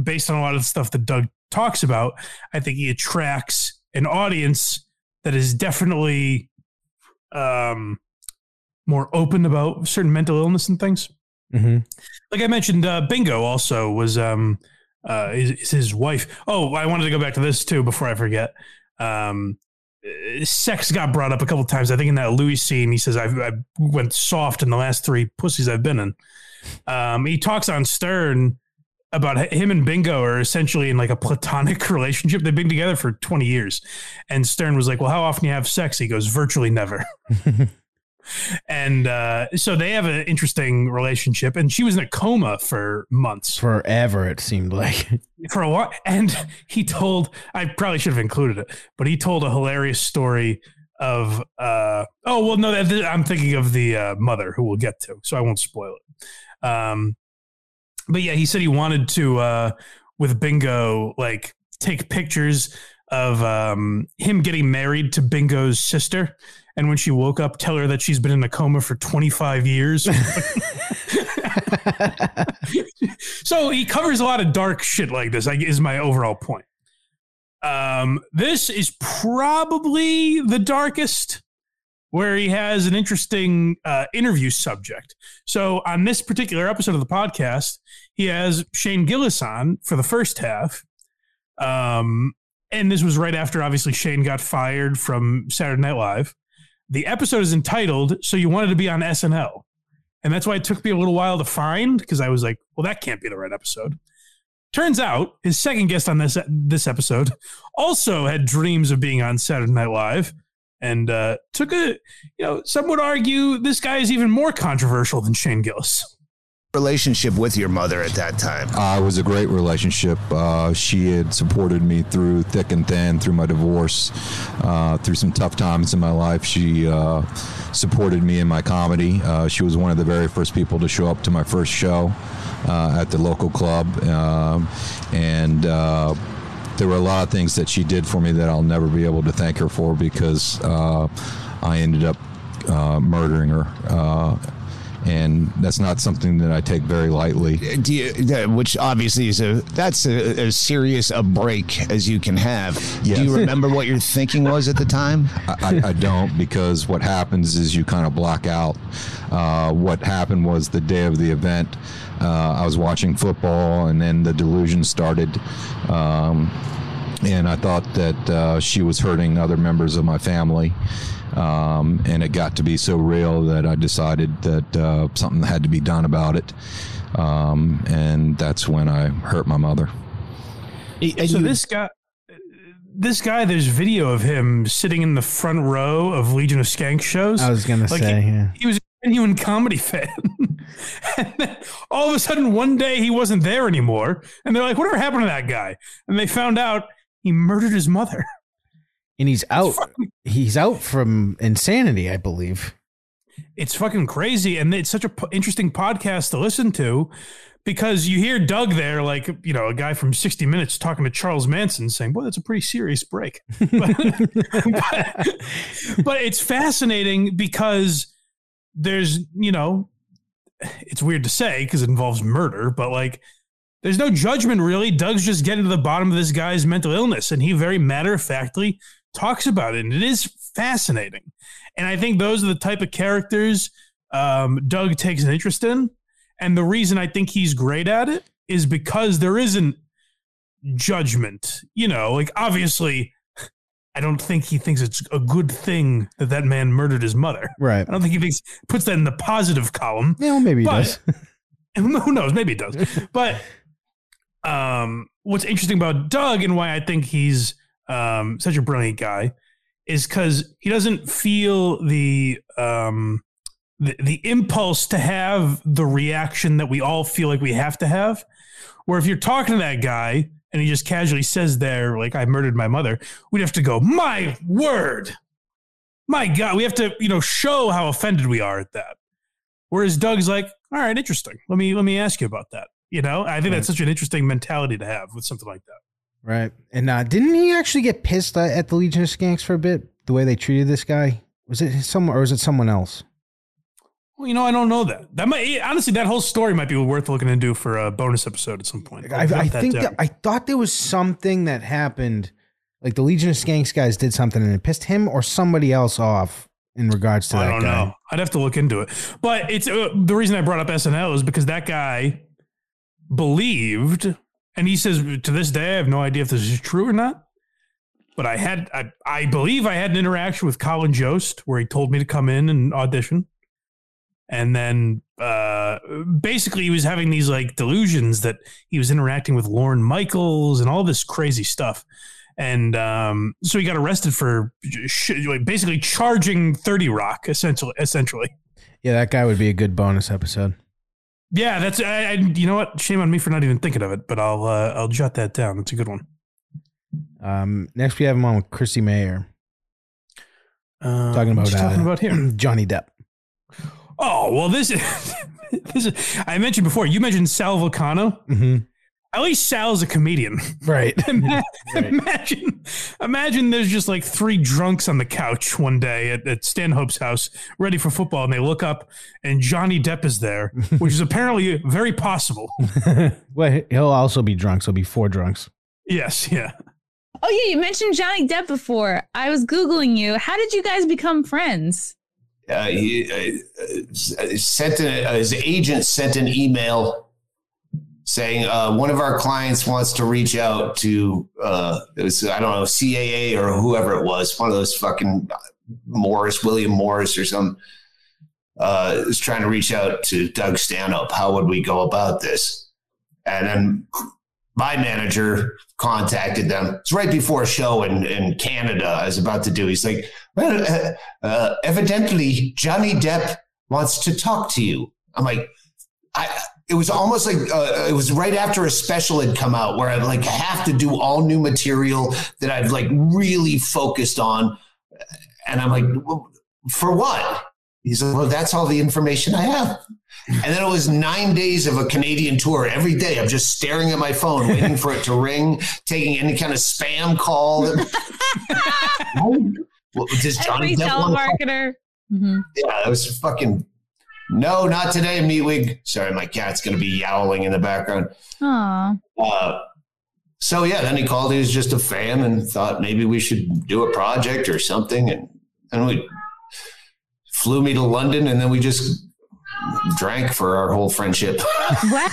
based on a lot of the stuff that Doug talks about. I think he attracts an audience that is definitely more open about certain mental illness and things. Mm-hmm. Like I mentioned, Bingo also was his wife. Oh, I wanted to go back to this, too, before I forget. sex got brought up a couple of times. I think in that Louis scene, he says, I went soft in the last three pussies I've been in. He talks on Stern about him and Bingo are essentially in like a platonic relationship. They've been together for 20 years. And Stern was like, well, how often do you have sex? He goes, virtually never. And so they have an interesting relationship, and she was in a coma for months. Forever, it seemed like. For a while. And he told, I probably should have included it, but he told a hilarious story of, I'm thinking of the mother, who we'll get to, so I won't spoil it. But yeah, he said he wanted to, with Bingo, like take pictures of him getting married to Bingo's sister. And when she woke up, tell her that she's been in a coma for 25 years. So he covers a lot of dark shit like this, is my overall point. This is probably the darkest, where he has an interesting interview subject. So on this particular episode of the podcast, he has Shane Gillis on for the first half. And this was right after, obviously, Shane got fired from Saturday Night Live. The episode is entitled, So You Wanted to Be on SNL. And that's why it took me a little while to find, because I was like, well, that can't be the right episode. Turns out his second guest on this episode also had dreams of being on Saturday Night Live, and took a, some would argue this guy is even more controversial than Shane Gillis. Relationship with your mother at that time? It was a great relationship. She had supported me through thick and thin, through my divorce, through some tough times in my life. She supported me in my comedy. She was one of the very first people to show up to my first show at the local club. There were a lot of things that she did for me that I'll never be able to thank her for, because I ended up murdering her. And that's not something that I take very lightly. Which obviously is as serious a break as you can have. Yes. Do you remember what your thinking was at the time? I don't, because what happens is you kind of black out. What happened was, the day of the event, I was watching football, and then the delusion started. And I thought that she was hurting other members of my family. And it got to be so real that I decided that something had to be done about it. And that's when I hurt my mother. So this guy, there's video of him sitting in the front row of Legion of Skank shows. I was going to say, he was a genuine comedy fan. And then all of a sudden, one day he wasn't there anymore. And they're like, whatever happened to that guy? And they found out he murdered his mother. And he's out. He's out from insanity, I believe. It's fucking crazy, and it's such an interesting podcast to listen to, because you hear Doug there, like a guy from 60 Minutes talking to Charles Manson, saying, "Well, that's a pretty serious break." But it's fascinating, because there's, it's weird to say because it involves murder, but like, there's no judgment really. Doug's just getting to the bottom of this guy's mental illness, and he very matter-of-factly talks about it, and it is fascinating. And I think those are the type of characters Doug takes an interest in, and the reason I think he's great at it is because there isn't judgment. Obviously, I don't think he thinks it's a good thing that man murdered his mother. Right. I don't think he puts that in the positive column. Yeah, well, maybe he does. Who knows? Maybe he does. But what's interesting about Doug, and why I think he's such a brilliant guy, is because he doesn't feel the impulse to have the reaction that we all feel like we have to have. Where if you're talking to that guy and he just casually says there, like, I murdered my mother, we'd have to go, my word, my God. We have to, show how offended we are at that. Whereas Doug's like, all right, interesting. Let me ask you about that. I think that's such an interesting mentality to have with something like that. Right. And didn't he actually get pissed at the Legion of Skanks for a bit, the way they treated this guy? Was it someone, or was it someone else? Well, I don't know that. That might, honestly, that whole story might be worth looking into for a bonus episode at some point. I thought there was something that happened, like the Legion of Skanks guys did something and it pissed him or somebody else off in regards to that guy. I don't know. I'd have to look into it. But it's the reason I brought up SNL is because that guy believed. And he says, to this day, I have no idea if this is true or not, But I believe I had an interaction with Colin Jost where he told me to come in and audition. And then basically he was having these like delusions that he was interacting with Lorne Michaels and all this crazy stuff. And so he got arrested for basically charging 30 Rock, essentially. Yeah, that guy would be a good bonus episode. Yeah, that's you know what? Shame on me for not even thinking of it, but I'll jot that down. It's a good one. Next, we have him on with Chrissy Mayer. Talking about here, Johnny Depp. Oh well, this is. I mentioned before. You mentioned Sal Vulcano. Mm-hmm. At least Sal's a comedian, right? Imagine there's just like three drunks on the couch one day at Stanhope's house, ready for football, and they look up, and Johnny Depp is there, which is apparently very possible. Well, he'll also be drunk, so it'll be four drunks. Yes, yeah. Oh yeah, you mentioned Johnny Depp before. I was Googling you. How did you guys become friends? His agent sent an email saying one of our clients wants to reach out to CAA or whoever it was, one of those fucking William Morris or something, is trying to reach out to Doug Stanhope. How would we go about this? And then my manager contacted them. It's right before a show in Canada I was about to do. He's like, well, evidently Johnny Depp wants to talk to you. I'm like, it was almost like it was right after a special had come out where I'd like have to do all new material that I've like really focused on. And I'm like, well, for what? He's like, well, that's all the information I have. And then it was 9 days of a Canadian tour. Every day I'm just staring at my phone, waiting for it to ring, taking any kind of spam call. Does Johnny Depp telemarketer. Mm-hmm. Yeah, that was fucking, no, not today, Meatwig. Sorry, my cat's going to be yowling in the background. Aww. So, yeah, then he called. He was just a fan and thought maybe we should do a project or something. And we flew me to London, and then we just drank for our whole friendship. What?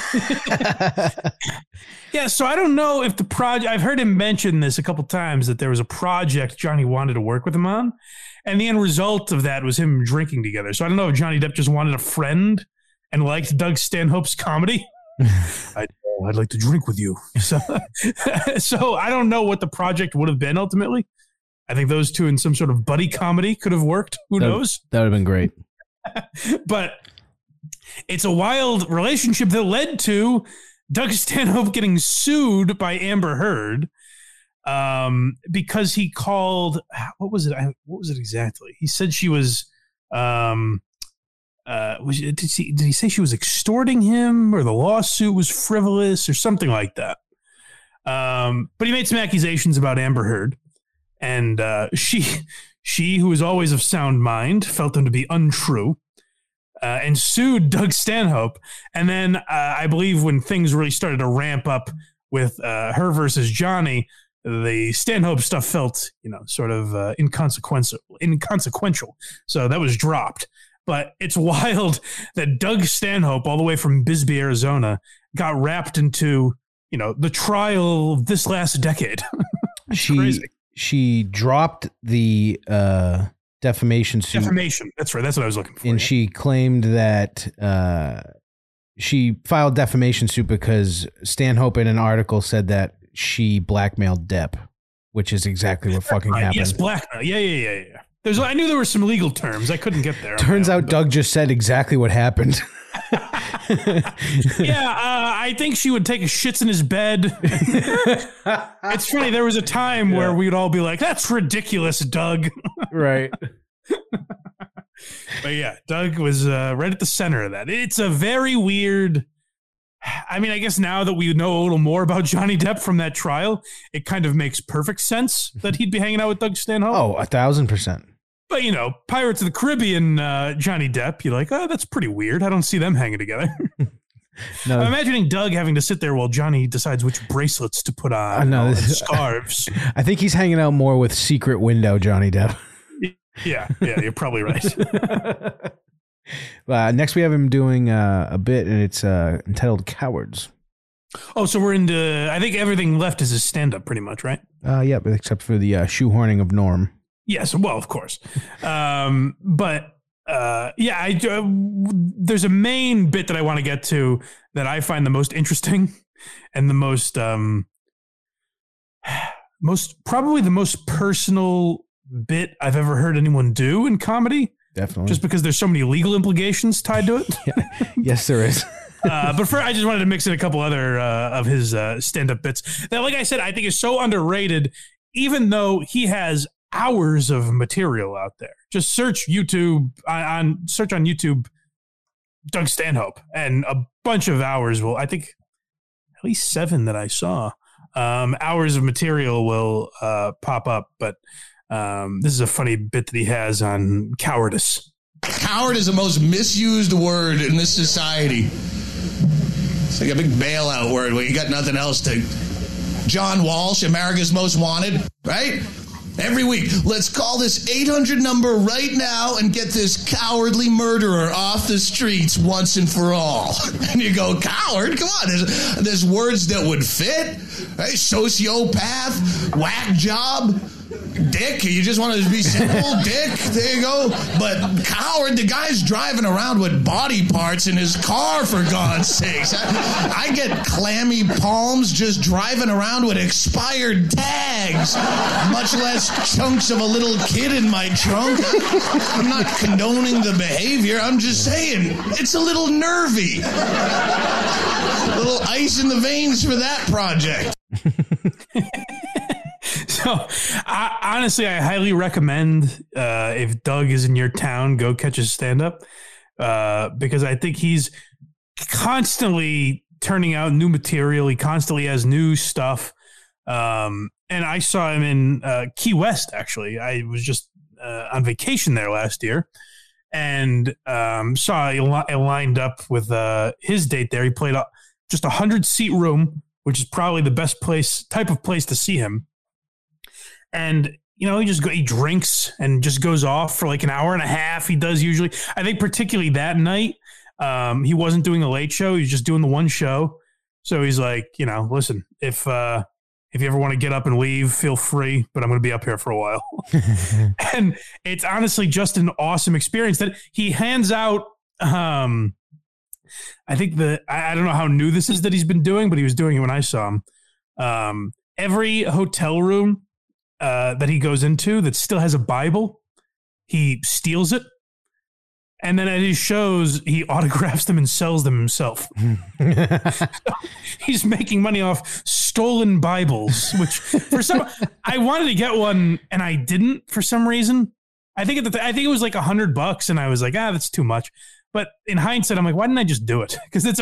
Yeah, so I don't know if the project, I've heard him mention this a couple times, that there was a project Johnny wanted to work with him on, and the end result of that was him drinking together. So I don't know if Johnny Depp just wanted a friend and liked Doug Stanhope's comedy. I'd like to drink with you. So I don't know what the project would have been ultimately. I think those two in some sort of buddy comedy could have worked. Who knows? That would have been great. But it's a wild relationship that led to Doug Stanhope getting sued by Amber Heard because he called, what was it exactly? He said she was, did he say she was extorting him or the lawsuit was frivolous or something like that? But he made some accusations about Amber Heard, and she, who was always of sound mind, felt them to be untrue. And sued Doug Stanhope. And then I believe when things really started to ramp up with her versus Johnny, the Stanhope stuff felt, sort of inconsequential. So that was dropped. But it's wild that Doug Stanhope, all the way from Bisbee, Arizona, got wrapped into, the trial of this last decade. She dropped the defamation suit. Defamation. That's right. That's what I was looking for. And she claimed that she filed defamation suit because Stanhope in an article said that she blackmailed Depp, which is exactly what fucking happened. Yes, blackmail. Yeah. I knew there were some legal terms. I couldn't get there. Turns out Doug just said exactly what happened. I think she would take a shits in his bed. It's funny. There was a time where we'd all be like, that's ridiculous, Doug. Right. But yeah, Doug was right at the center of that. It's a very weird. I mean, I guess now that we know a little more about Johnny Depp from that trial, it kind of makes perfect sense that he'd be hanging out with Doug Stanhope. Oh, 1,000%. But, Pirates of the Caribbean, Johnny Depp, you're like, oh, that's pretty weird. I don't see them hanging together. No. I'm imagining Doug having to sit there while Johnny decides which bracelets to put on. I know. Scarves. I think he's hanging out more with Secret Window Johnny Depp. Yeah, you're probably right. Next, we have him doing a bit, and it's entitled Cowards. Oh, so we're into, I think everything left is a stand-up pretty much, right? Yeah, but except for the shoehorning of Norm. Yes, well, of course. Yeah, there's a main bit that I want to get to that I find the most interesting and the most, probably the most personal bit I've ever heard anyone do in comedy. Definitely. Just because there's so many legal implications tied to it. Yes, there is. But I just wanted to mix in a couple other of his stand-up bits that, like I said, I think is so underrated, even though he has hours of material out there. Just search on YouTube, Doug Stanhope, and a bunch of hours will, I think at least 7 that I saw, hours of material will pop up. But this is a funny bit that he has on cowardice. Coward is the most misused word in this society. It's like a big bailout word where you got nothing else to. John Walsh, America's Most Wanted, right? Every week, let's call this 800 number right now and get this cowardly murderer off the streets once and for all. And you go, coward? Come on, there's words that would fit, right? Sociopath, whack job. Dick, you just want to be simple, dick, there you go. But coward, the guy's driving around with body parts in his car, for God's sakes. I get clammy palms just driving around with expired tags, much less chunks of a little kid in my trunk. I'm not condoning the behavior, I'm just saying, it's a little nervy. A little ice in the veins for that project. So, I highly recommend if Doug is in your town, go catch his stand-up because I think he's constantly turning out new material. He constantly has new stuff. And I saw him in Key West, actually. I was just on vacation there last year and saw it lined up with his date there. He played just a 100-seat room, which is probably the best type of place to see him. And, you know, he drinks and just goes off for like an hour and a half. He does usually. I think particularly that night, he wasn't doing a late show. He was just doing the one show. So he's like, you know, listen, if you ever want to get up and leave, feel free, but I'm going to be up here for a while. And it's honestly just an awesome experience that he hands out. I think I don't know how new this is that he's been doing, but he was doing it when I saw him. Every hotel room that he goes into that still has a Bible, he steals it. And then at his shows, he autographs them and sells them himself. So he's making money off stolen Bibles, which I wanted to get one and I didn't for some reason. I think I think it was like $100 and I was like, that's too much. But in hindsight, I'm like, why didn't I just do it? Because it's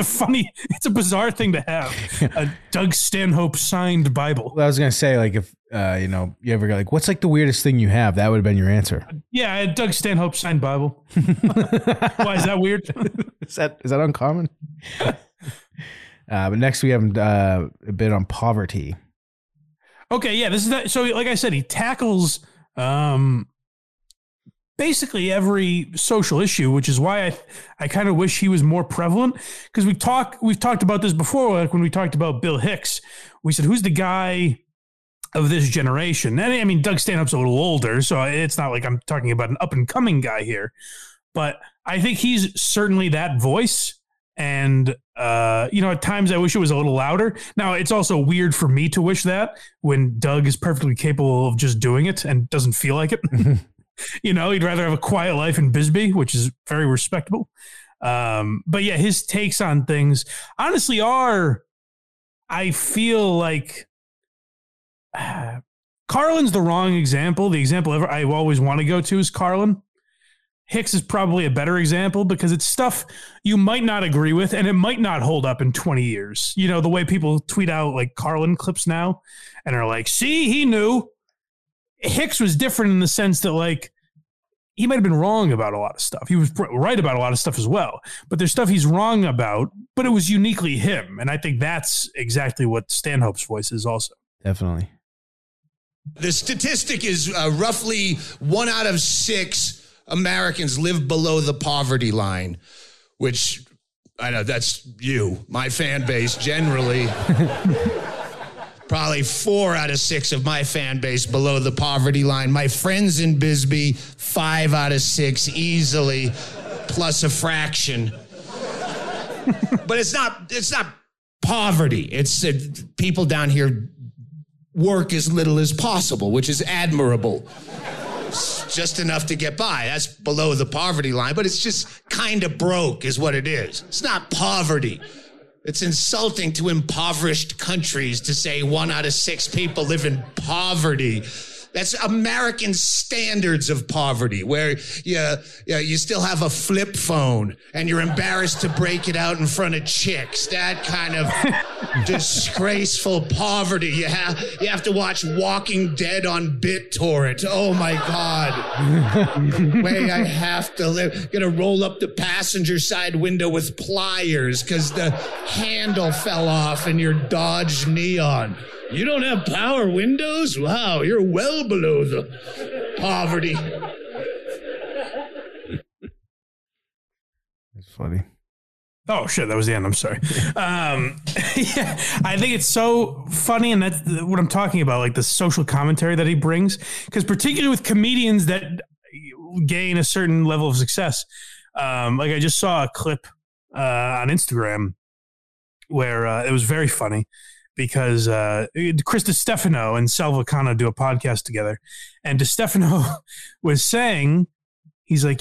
a bizarre thing to have a Doug Stanhope signed Bible. Well, I was going to say, like, if, you know, you ever go like, what's like the weirdest thing you have? That would have been your answer. Yeah. A Doug Stanhope signed Bible. Why is that weird? Is that uncommon? But next we have a bit on poverty. Okay. Yeah. This is that. So like I said, he tackles, basically every social issue, which is why I kind of wish he was more prevalent, because we've talked about this before. Like when we talked about Bill Hicks, we said, who's the guy of this generation? And I mean, Doug Stanhope's a little older, so it's not like I'm talking about an up and coming guy here, but I think he's certainly that voice. And, you know, at times I wish it was a little louder. Now, it's also weird for me to wish that when Doug is perfectly capable of just doing it and doesn't feel like it. You know, he'd rather have a quiet life in Bisbee, which is very respectable. But yeah, his takes on things honestly are, I feel like Carlin's the wrong example. The example I always want to go to is Carlin. Hicks is probably a better example because it's stuff you might not agree with and it might not hold up in 20 years. You know, the way people tweet out like Carlin clips now and are like, see, he knew. Hicks was different in the sense that, like, he might have been wrong about a lot of stuff. He was right about a lot of stuff as well, but there's stuff he's wrong about, but it was uniquely him. And I think that's exactly what Stanhope's voice is also. Definitely. The statistic is roughly 1 out of 6 Americans live below the poverty line, which I know that's you. My fan base generally, probably 4 out of 6 of my fan base below the poverty line. My friends in Bisbee, 5 out of 6 easily, plus a fraction. But it's not poverty. It's people down here work as little as possible, which is admirable. It's just enough to get by. That's below the poverty line, but it's just kind of broke is what it is. It's not poverty. It's insulting to impoverished countries to say 1 out of 6 people live in poverty. That's American standards of poverty, where you still have a flip phone and you're embarrassed to break it out in front of chicks. That kind of disgraceful poverty. You have to watch Walking Dead on BitTorrent. Oh, my God. Way I have to live. Gonna roll up the passenger side window with pliers because the handle fell off in your Dodge Neon. You don't have power windows? Wow, you're well below the poverty. That's funny. Oh, shit, that was the end. I'm sorry. Yeah, I think it's so funny, and that's what I'm talking about, like the social commentary that he brings, because particularly with comedians that gain a certain level of success, like I just saw a clip on Instagram where it was very funny. Because Chris DiStefano and Sal Vulcano do a podcast together. And DiStefano was saying, he's like,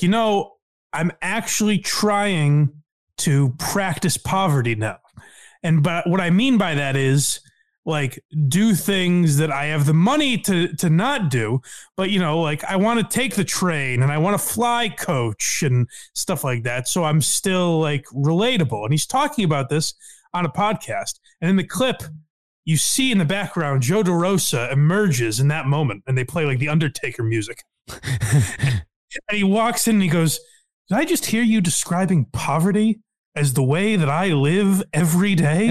I'm actually trying to practice poverty now. And but what I mean by that is, like, do things that I have the money to not do. But, like, I want to take the train and I want to fly coach and stuff like that. So I'm still, like, relatable. And he's talking about this on a podcast. And in the clip, you see in the background, Joe DeRosa emerges in that moment, and they play like the Undertaker music. And he walks in and he goes, "Did I just hear you describing poverty as the way that I live every day?"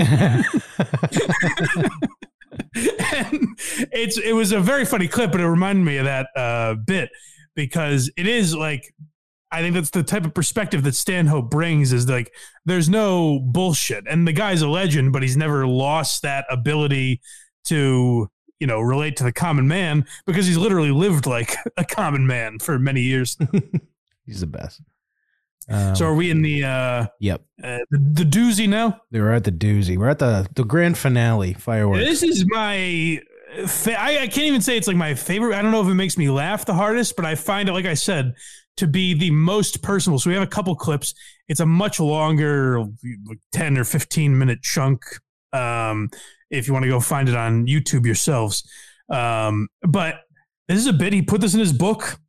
And it was a very funny clip, but it reminded me of that bit, because it is like, I think that's the type of perspective that Stanhope brings, is like, there's no bullshit. And the guy's a legend, but he's never lost that ability to, relate to the common man, because he's literally lived like a common man for many years. He's the best. So are we in the, yep. The doozy now? We're at the doozy. We're at the grand finale fireworks. This is my, I can't even say it's like my favorite. I don't know if it makes me laugh the hardest, but I find it, like I said, to be the most personal. So we have a couple clips. It's a much longer, like 10 or 15 minute chunk. If you want to go find it on YouTube yourselves. But this is a bit, he put this in his book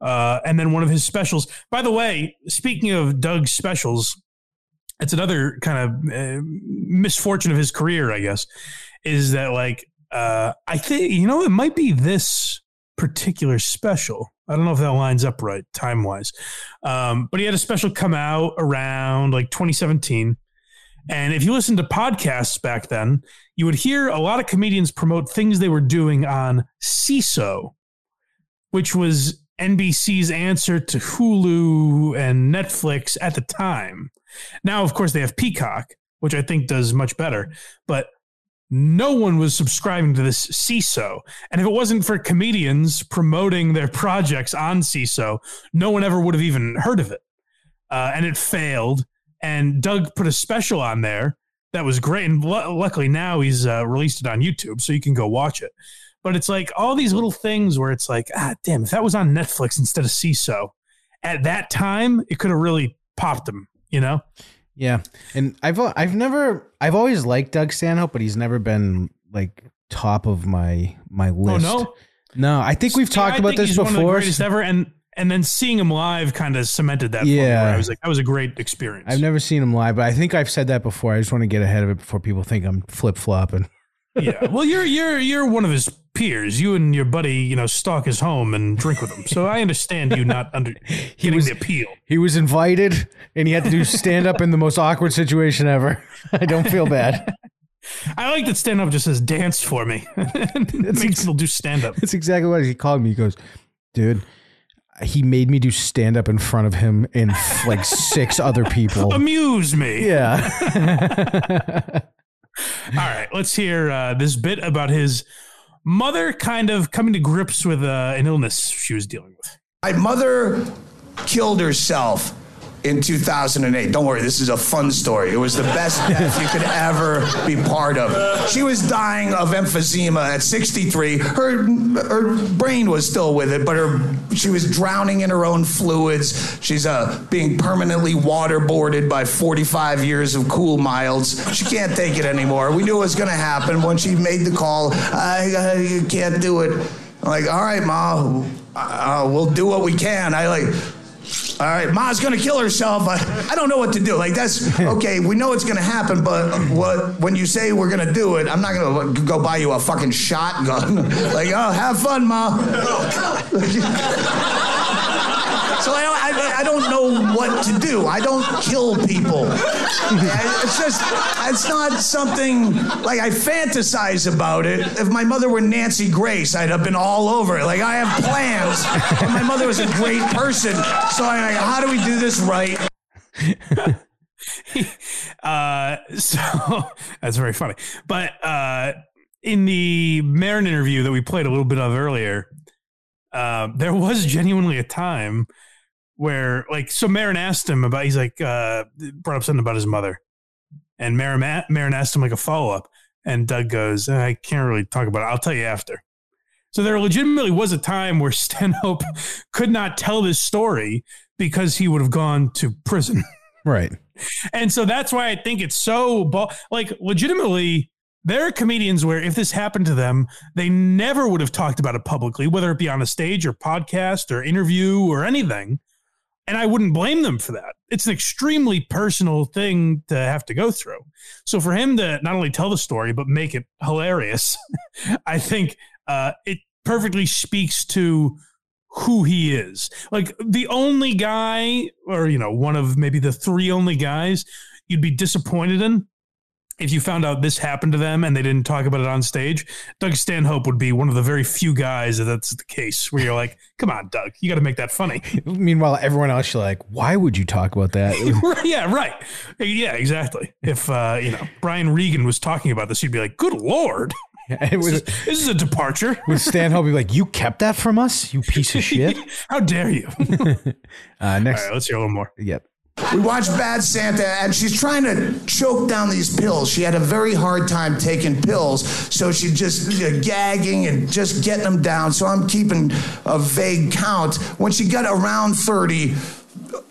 and then one of his specials. By the way, speaking of Doug's specials, it's another kind of misfortune of his career, I guess, is that like, I think, it might be this particular special. I don't know if that lines up right time-wise. But he had a special come out around like 2017. And if you listen to podcasts back then, you would hear a lot of comedians promote things they were doing on CISO, which was NBC's answer to Hulu and Netflix at the time. Now, of course, they have Peacock, which I think does much better. But no one was subscribing to this CISO. And if it wasn't for comedians promoting their projects on CISO, no one ever would have even heard of it. And it failed. And Doug put a special on there that was great. And luckily now he's released it on YouTube, so you can go watch it. But it's like all these little things where it's like, damn, if that was on Netflix instead of CISO at that time, it could have really popped him, Yeah. And I've always liked Doug Stanhope, but he's never been like top of my list. Oh, no, I think we've talked about this before. One of the greatest ever, and then seeing him live kind of cemented that. Yeah. Where I was like, that was a great experience. I've never seen him live, but I think I've said that before. I just want to get ahead of it before people think I'm flip-flopping. Yeah. Well, you're one of his peers. You and your buddy, stalk his home and drink with him. So I understand you not getting the appeal. He was invited, and he had to do stand-up in the most awkward situation ever. I don't feel bad. I like that stand-up just says, dance for me. It makes people do stand-up. That's exactly what he called me. He goes, dude, he made me do stand up in front of him and like 6 other people. Amuse me. Yeah. All right. Let's hear this bit about his mother kind of coming to grips with an illness she was dealing with. My mother killed herself in 2008. Don't worry, this is a fun story. It was the best death you could ever be part of. She was dying of emphysema at 63. Her brain was still with it, but she was drowning in her own fluids. She's being permanently waterboarded by 45 years of cool miles. She can't take it anymore. We knew it was going to happen when she made the call. I can't do it. I'm like, all right, Ma, we'll do what we can. All right, Ma's going to kill herself. I don't know what to do. Like, that's okay. We know it's going to happen, but when you say we're going to do it, I'm not going to go buy you a fucking shotgun. Like, oh, have fun, Ma. Oh, God. So I don't know what to do. I don't kill people. It's not something, like, I fantasize about it. If my mother were Nancy Grace, I'd have been all over it. Like, I have plans. And my mother was a great person. So I'm like, how do we do this right? So that's very funny. But in the Marin interview that we played a little bit of earlier, there was genuinely a time where, like, so Marin asked him about, he's like, brought up something about his mother, and Marin asked him like a follow up, and Doug goes, I can't really talk about it. I'll tell you after. So there legitimately was a time where Stanhope could not tell this story because he would have gone to prison. Right. And so that's why I think it's so, like, legitimately, there are comedians where if this happened to them, they never would have talked about it publicly, whether it be on a stage or podcast or interview or anything. And I wouldn't blame them for that. It's an extremely personal thing to have to go through. So for him to not only tell the story, but make it hilarious, I think it perfectly speaks to who he is. Like, the only guy, or, you know, one of maybe the 3 only guys you'd be disappointed in if you found out this happened to them and they didn't talk about it on stage. Doug Stanhope would be one of the very few guys that that's the case, where you're like, come on, Doug, you got to make that funny. Meanwhile, everyone else, you're like, why would you talk about that? Yeah, right. Yeah, exactly. If, you know, Brian Regan was talking about this, you'd be like, good Lord. Yeah, this is a departure. Would Stanhope be like, you kept that from us, you piece of shit? How dare you? Next. All right, let's hear a little more. Yep. We watched Bad Santa, and she's trying to choke down these pills. She had a very hard time taking pills, so she's just gagging and just getting them down. So I'm keeping a vague count. When she got around 30,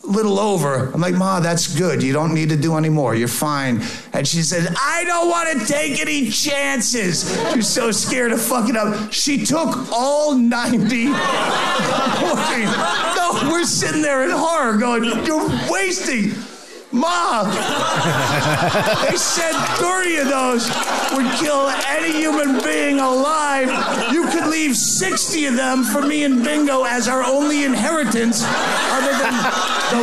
little over, I'm like, Ma, that's good. You don't need to do any more. You're fine. And she said, I don't want to take any chances. She was so scared of fucking up. She took all 90. No, we're sitting there in horror going, you're wasting. Ma, they said 30 of those would kill any human being alive. You could leave 60 of them for me and Bingo as our only inheritance, other than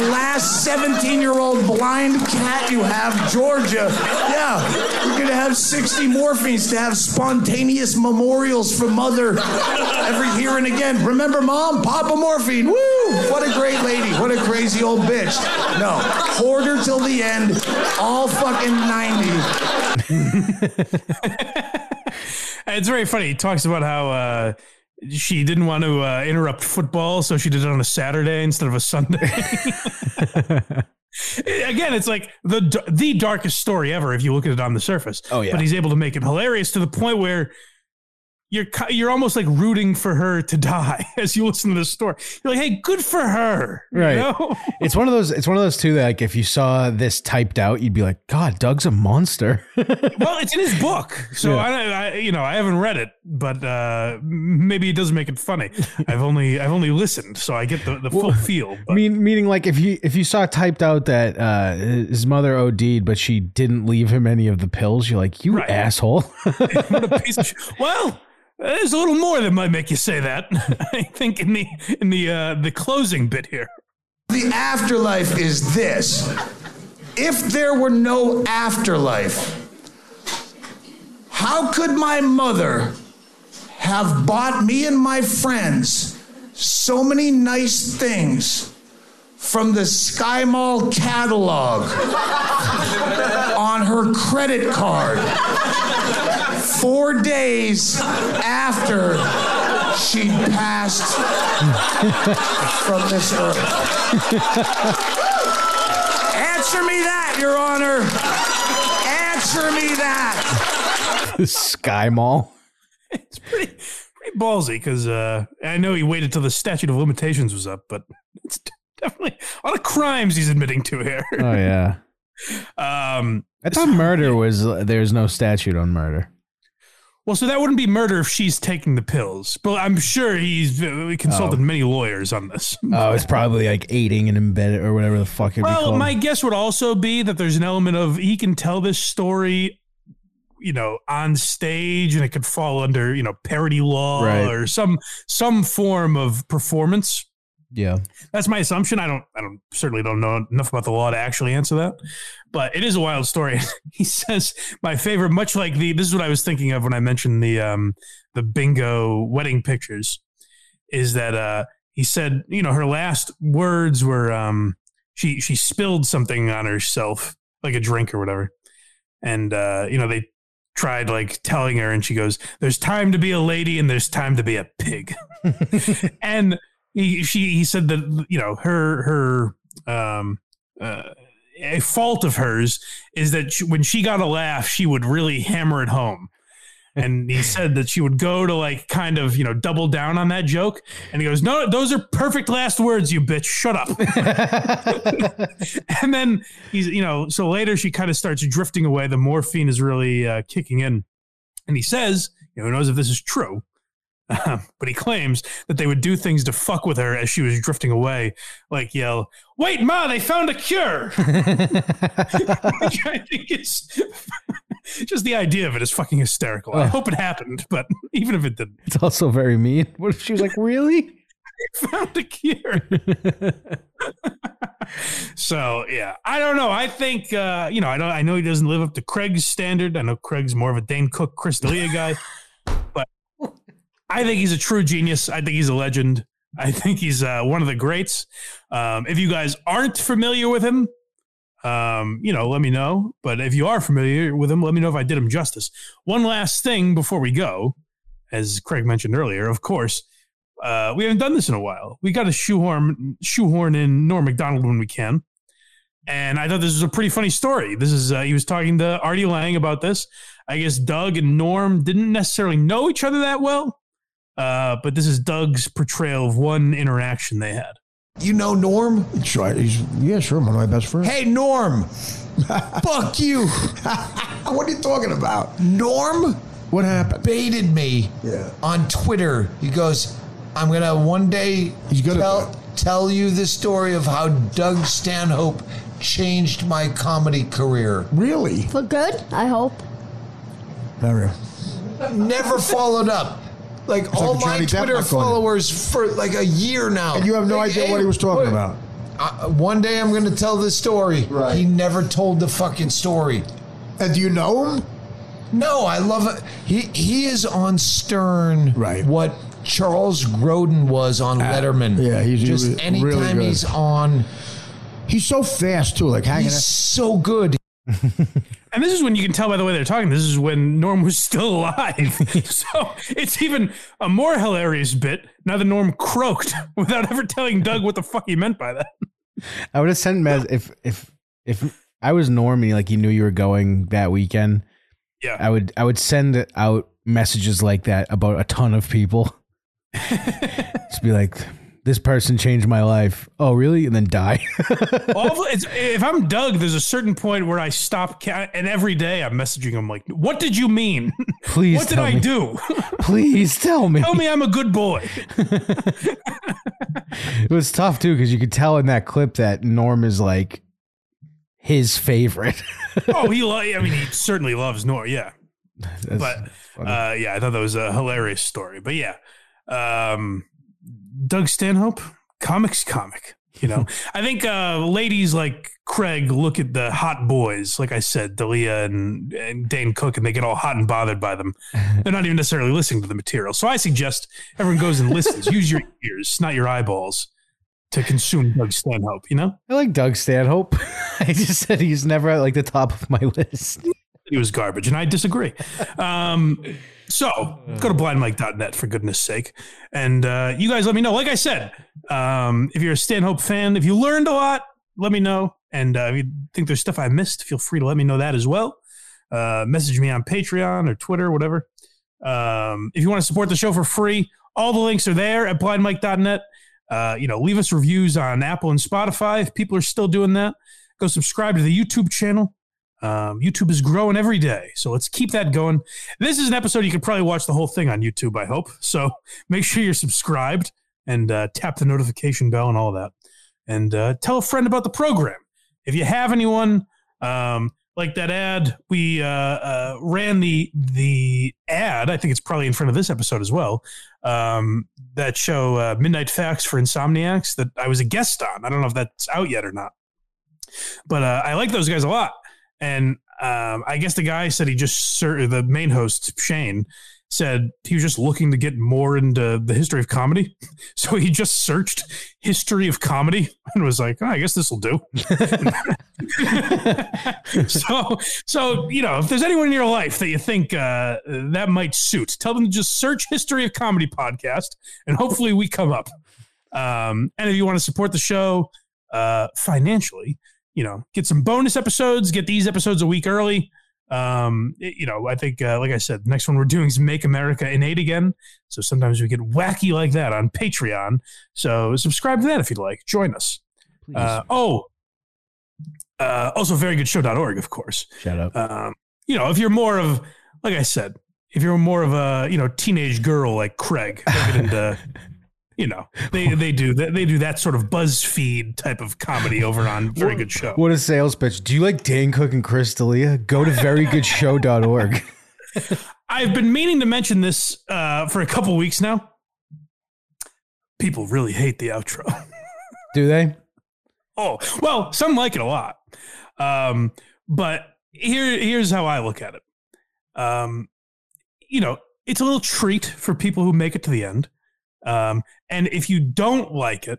the last 17-year-old blind cat you have, Georgia. Yeah, we're going to have 60 morphines to have spontaneous memorials for Mother every here and again. Remember, Mom? Papa Morphine. Woo! What a great lady. What a crazy old bitch. No. Hoarder till the end, all fucking 90. It's very funny. He talks about how she didn't want to interrupt football, so she did it on a Saturday instead of a Sunday. Again, it's like the darkest story ever if you look at it on the surface. Oh yeah. But he's able to make it hilarious to the point where you're almost like rooting for her to die as you listen to this story. You're like, hey, good for her. Right. You know? It's one of those too that, like, if you saw this typed out, you'd be like, God, Doug's a monster. Well, it's in his book. So yeah. I haven't read it, but maybe it doesn't make it funny. I've only listened. So I get the full feel. But. Meaning like if you saw typed out that his mother OD'd, but she didn't leave him any of the pills. You're like, you asshole. What a piece of well, there's a little more that might make you say that. I think in the closing bit here. The afterlife is this. If there were no afterlife, how could my mother have bought me and my friends so many nice things from the Sky Mall catalog on her credit card 4 days after she passed from this earth. Answer me that, Your Honor. Answer me that. The Sky Mall? It's pretty ballsy, because I know he waited till the statute of limitations was up, but it's definitely a lot of crimes he's admitting to here. Oh, yeah. I thought murder was, there's no statute on murder. Well, so that wouldn't be murder if she's taking the pills. But I'm sure he's consulted many lawyers on this. Oh, it's probably like aiding and embedded or whatever the fuck it'd be called. Well, my guess would also be that there's an element of he can tell this story, you know, on stage, and it could fall under, you know, parody law, right, or some form of performance. Yeah, that's my assumption. I certainly don't know enough about the law to actually answer that, but it is a wild story. He says, my favorite, much like this is what I was thinking of when I mentioned the Bingo wedding pictures, is that he said, you know, her last words were she spilled something on herself, like a drink or whatever, and you know, they tried like telling her, and she goes, "There's time to be a lady and there's time to be a pig," and he said that, you know, her a fault of hers is that when she got a laugh, she would really hammer it home. And he said that she would go to like kind of, you know, double down on that joke. And he goes, "No, those are perfect last words, you bitch. Shut up." And then he's, you know, so later she kind of starts drifting away. The morphine is really kicking in. And he says, you know, who knows if this is true, but he claims that they would do things to fuck with her as she was drifting away, like yell, "Wait, Ma, they found a cure!" Which I think is just the idea of it is fucking hysterical. I hope it happened, but even if it didn't, it's also very mean. What if she was like, "Really? I found a cure"? So yeah, I don't know. I think you know, I know he doesn't live up to Craig's standard. I know Craig's more of a Dane Cook, Chris D'Elia guy, but I think he's a true genius. I think he's a legend. I think he's one of the greats. If you guys aren't familiar with him, you know, let me know. But if you are familiar with him, let me know if I did him justice. One last thing before we go, as Craig mentioned earlier, of course, we haven't done this in a while. We got to shoehorn in Norm Macdonald when we can. And I thought this was a pretty funny story. This is he was talking to Artie Lang about this. I guess Doug and Norm didn't necessarily know each other that well. But this is Doug's portrayal of one interaction they had. You know Norm? Sure, yeah, sure, one of my best friends. Hey, Norm! Fuck you! What are you talking about? Norm? What happened? Baited me on Twitter. He goes, "I'm going to one day tell you the story of how Doug Stanhope changed my comedy career." Really? For good, I hope. Never followed up. Like, all my Twitter followers for like a year now. And you have no idea what he was talking about. One day I'm going to tell this story. Right. He never told the fucking story. And do you know him? No, I love it. He is on Stern. Right. What Charles Grodin was on Letterman. Yeah, he's just really, anytime really good. He's on. He's so fast too. Like hanging. He's so good. And this is when you can tell by the way they're talking. This is when Norm was still alive. So it's even a more hilarious bit now that Norm croaked without ever telling Doug what the fuck he meant by that. I would have sent him as if I was Normie, like he knew you were going that weekend. Yeah, I would send out messages like that about a ton of people. Just be like, "This person changed my life." "Oh, really?" And then die. If I'm Doug, there's a certain point where I stop, and every day I'm messaging him like, "What did you mean? Please what did I do? Please tell me. Tell me I'm a good boy." It was tough, too, because you could tell in that clip that Norm is like his favorite. He certainly loves Norm, yeah. But I thought that was a hilarious story. But, yeah. Doug Stanhope, comic. You know, I think ladies like Craig look at the hot boys, like I said, D'Elia and Dane Cook, and they get all hot and bothered by them. They're not even necessarily listening to the material. So I suggest everyone goes and listens. Use your ears, not your eyeballs, to consume Doug Stanhope, you know? I like Doug Stanhope. I just said he's never at like the top of my list. He was garbage, and I disagree. So go to blindmike.net for goodness sake. And you guys let me know. Like I said, if you're a Stanhope fan, if you learned a lot, let me know. And if you think there's stuff I missed, feel free to let me know that as well. Message me on Patreon or Twitter, whatever. If you want to support the show for free, all the links are there at blindmike.net. You know, leave us reviews on Apple and Spotify. If people are still doing that, go subscribe to the YouTube channel. YouTube is growing every day, so let's keep that going. This is an episode you could probably watch the whole thing on YouTube, I hope. So make sure you're subscribed and tap the notification bell and all that. And tell a friend about the program. If you have anyone like that ad, we ran the ad. I think it's probably in front of this episode as well. That show Midnight Facts for Insomniacs that I was a guest on. I don't know if that's out yet or not, but I like those guys a lot. And I guess the guy said he just, the main host, Shane, said he was just looking to get more into the history of comedy. So he just searched history of comedy and was like, oh, I guess this will do. So, you know, if there's anyone in your life that you think that might suit, tell them to just search history of comedy podcast and hopefully we come up. And if you want to support the show financially, you know, get some bonus episodes, get these episodes a week early. You know, I think, like I said, the next one we're doing is Make America Innate Again. So sometimes we get wacky like that on Patreon. So subscribe to that if you'd like. Join us. Also verygoodshow.org, of course. Shout out. You know, if you're more of, like I said, if you're more of a, you know, teenage girl like Craig, get into... You know, they do that sort of BuzzFeed type of comedy over on Very Good Show. What a sales pitch. Do you like Dane Cook and Chris D'Elia? Go to verygoodshow.org. I've been meaning to mention this for a couple weeks now. People really hate the outro. Do they? Oh, well, some like it a lot. But here's how I look at it. You know, it's a little treat for people who make it to the end. And if you don't like it,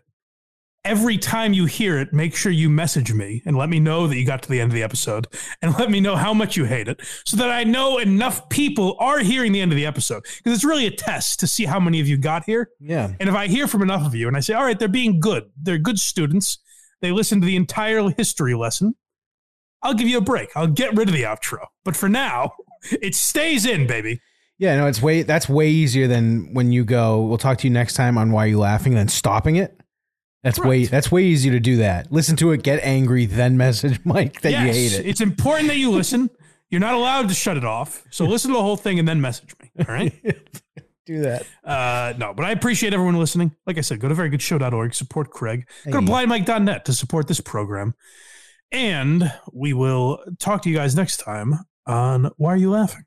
every time you hear it, make sure you message me and let me know that you got to the end of the episode and let me know how much you hate it so that I know enough people are hearing the end of the episode, because it's really a test to see how many of you got here. Yeah. And if I hear from enough of you and I say, all right, they're being good, they're good students, they listen to the entire history lesson, I'll give you a break. I'll get rid of the outro. But for now, it stays in, baby. Yeah, no, that's way easier than when you go, we'll talk to you next time on Why Are You Laughing, than stopping it. That's way easier to do that. Listen to it, get angry, then message Mike that you hate it. It's important that you listen. You're not allowed to shut it off. So listen to the whole thing and then message me. All right. Do that. No, but I appreciate everyone listening. Like I said, go to verygoodshow.org, support Craig. Go to blindmike.net to support this program. And we will talk to you guys next time on Why Are You Laughing?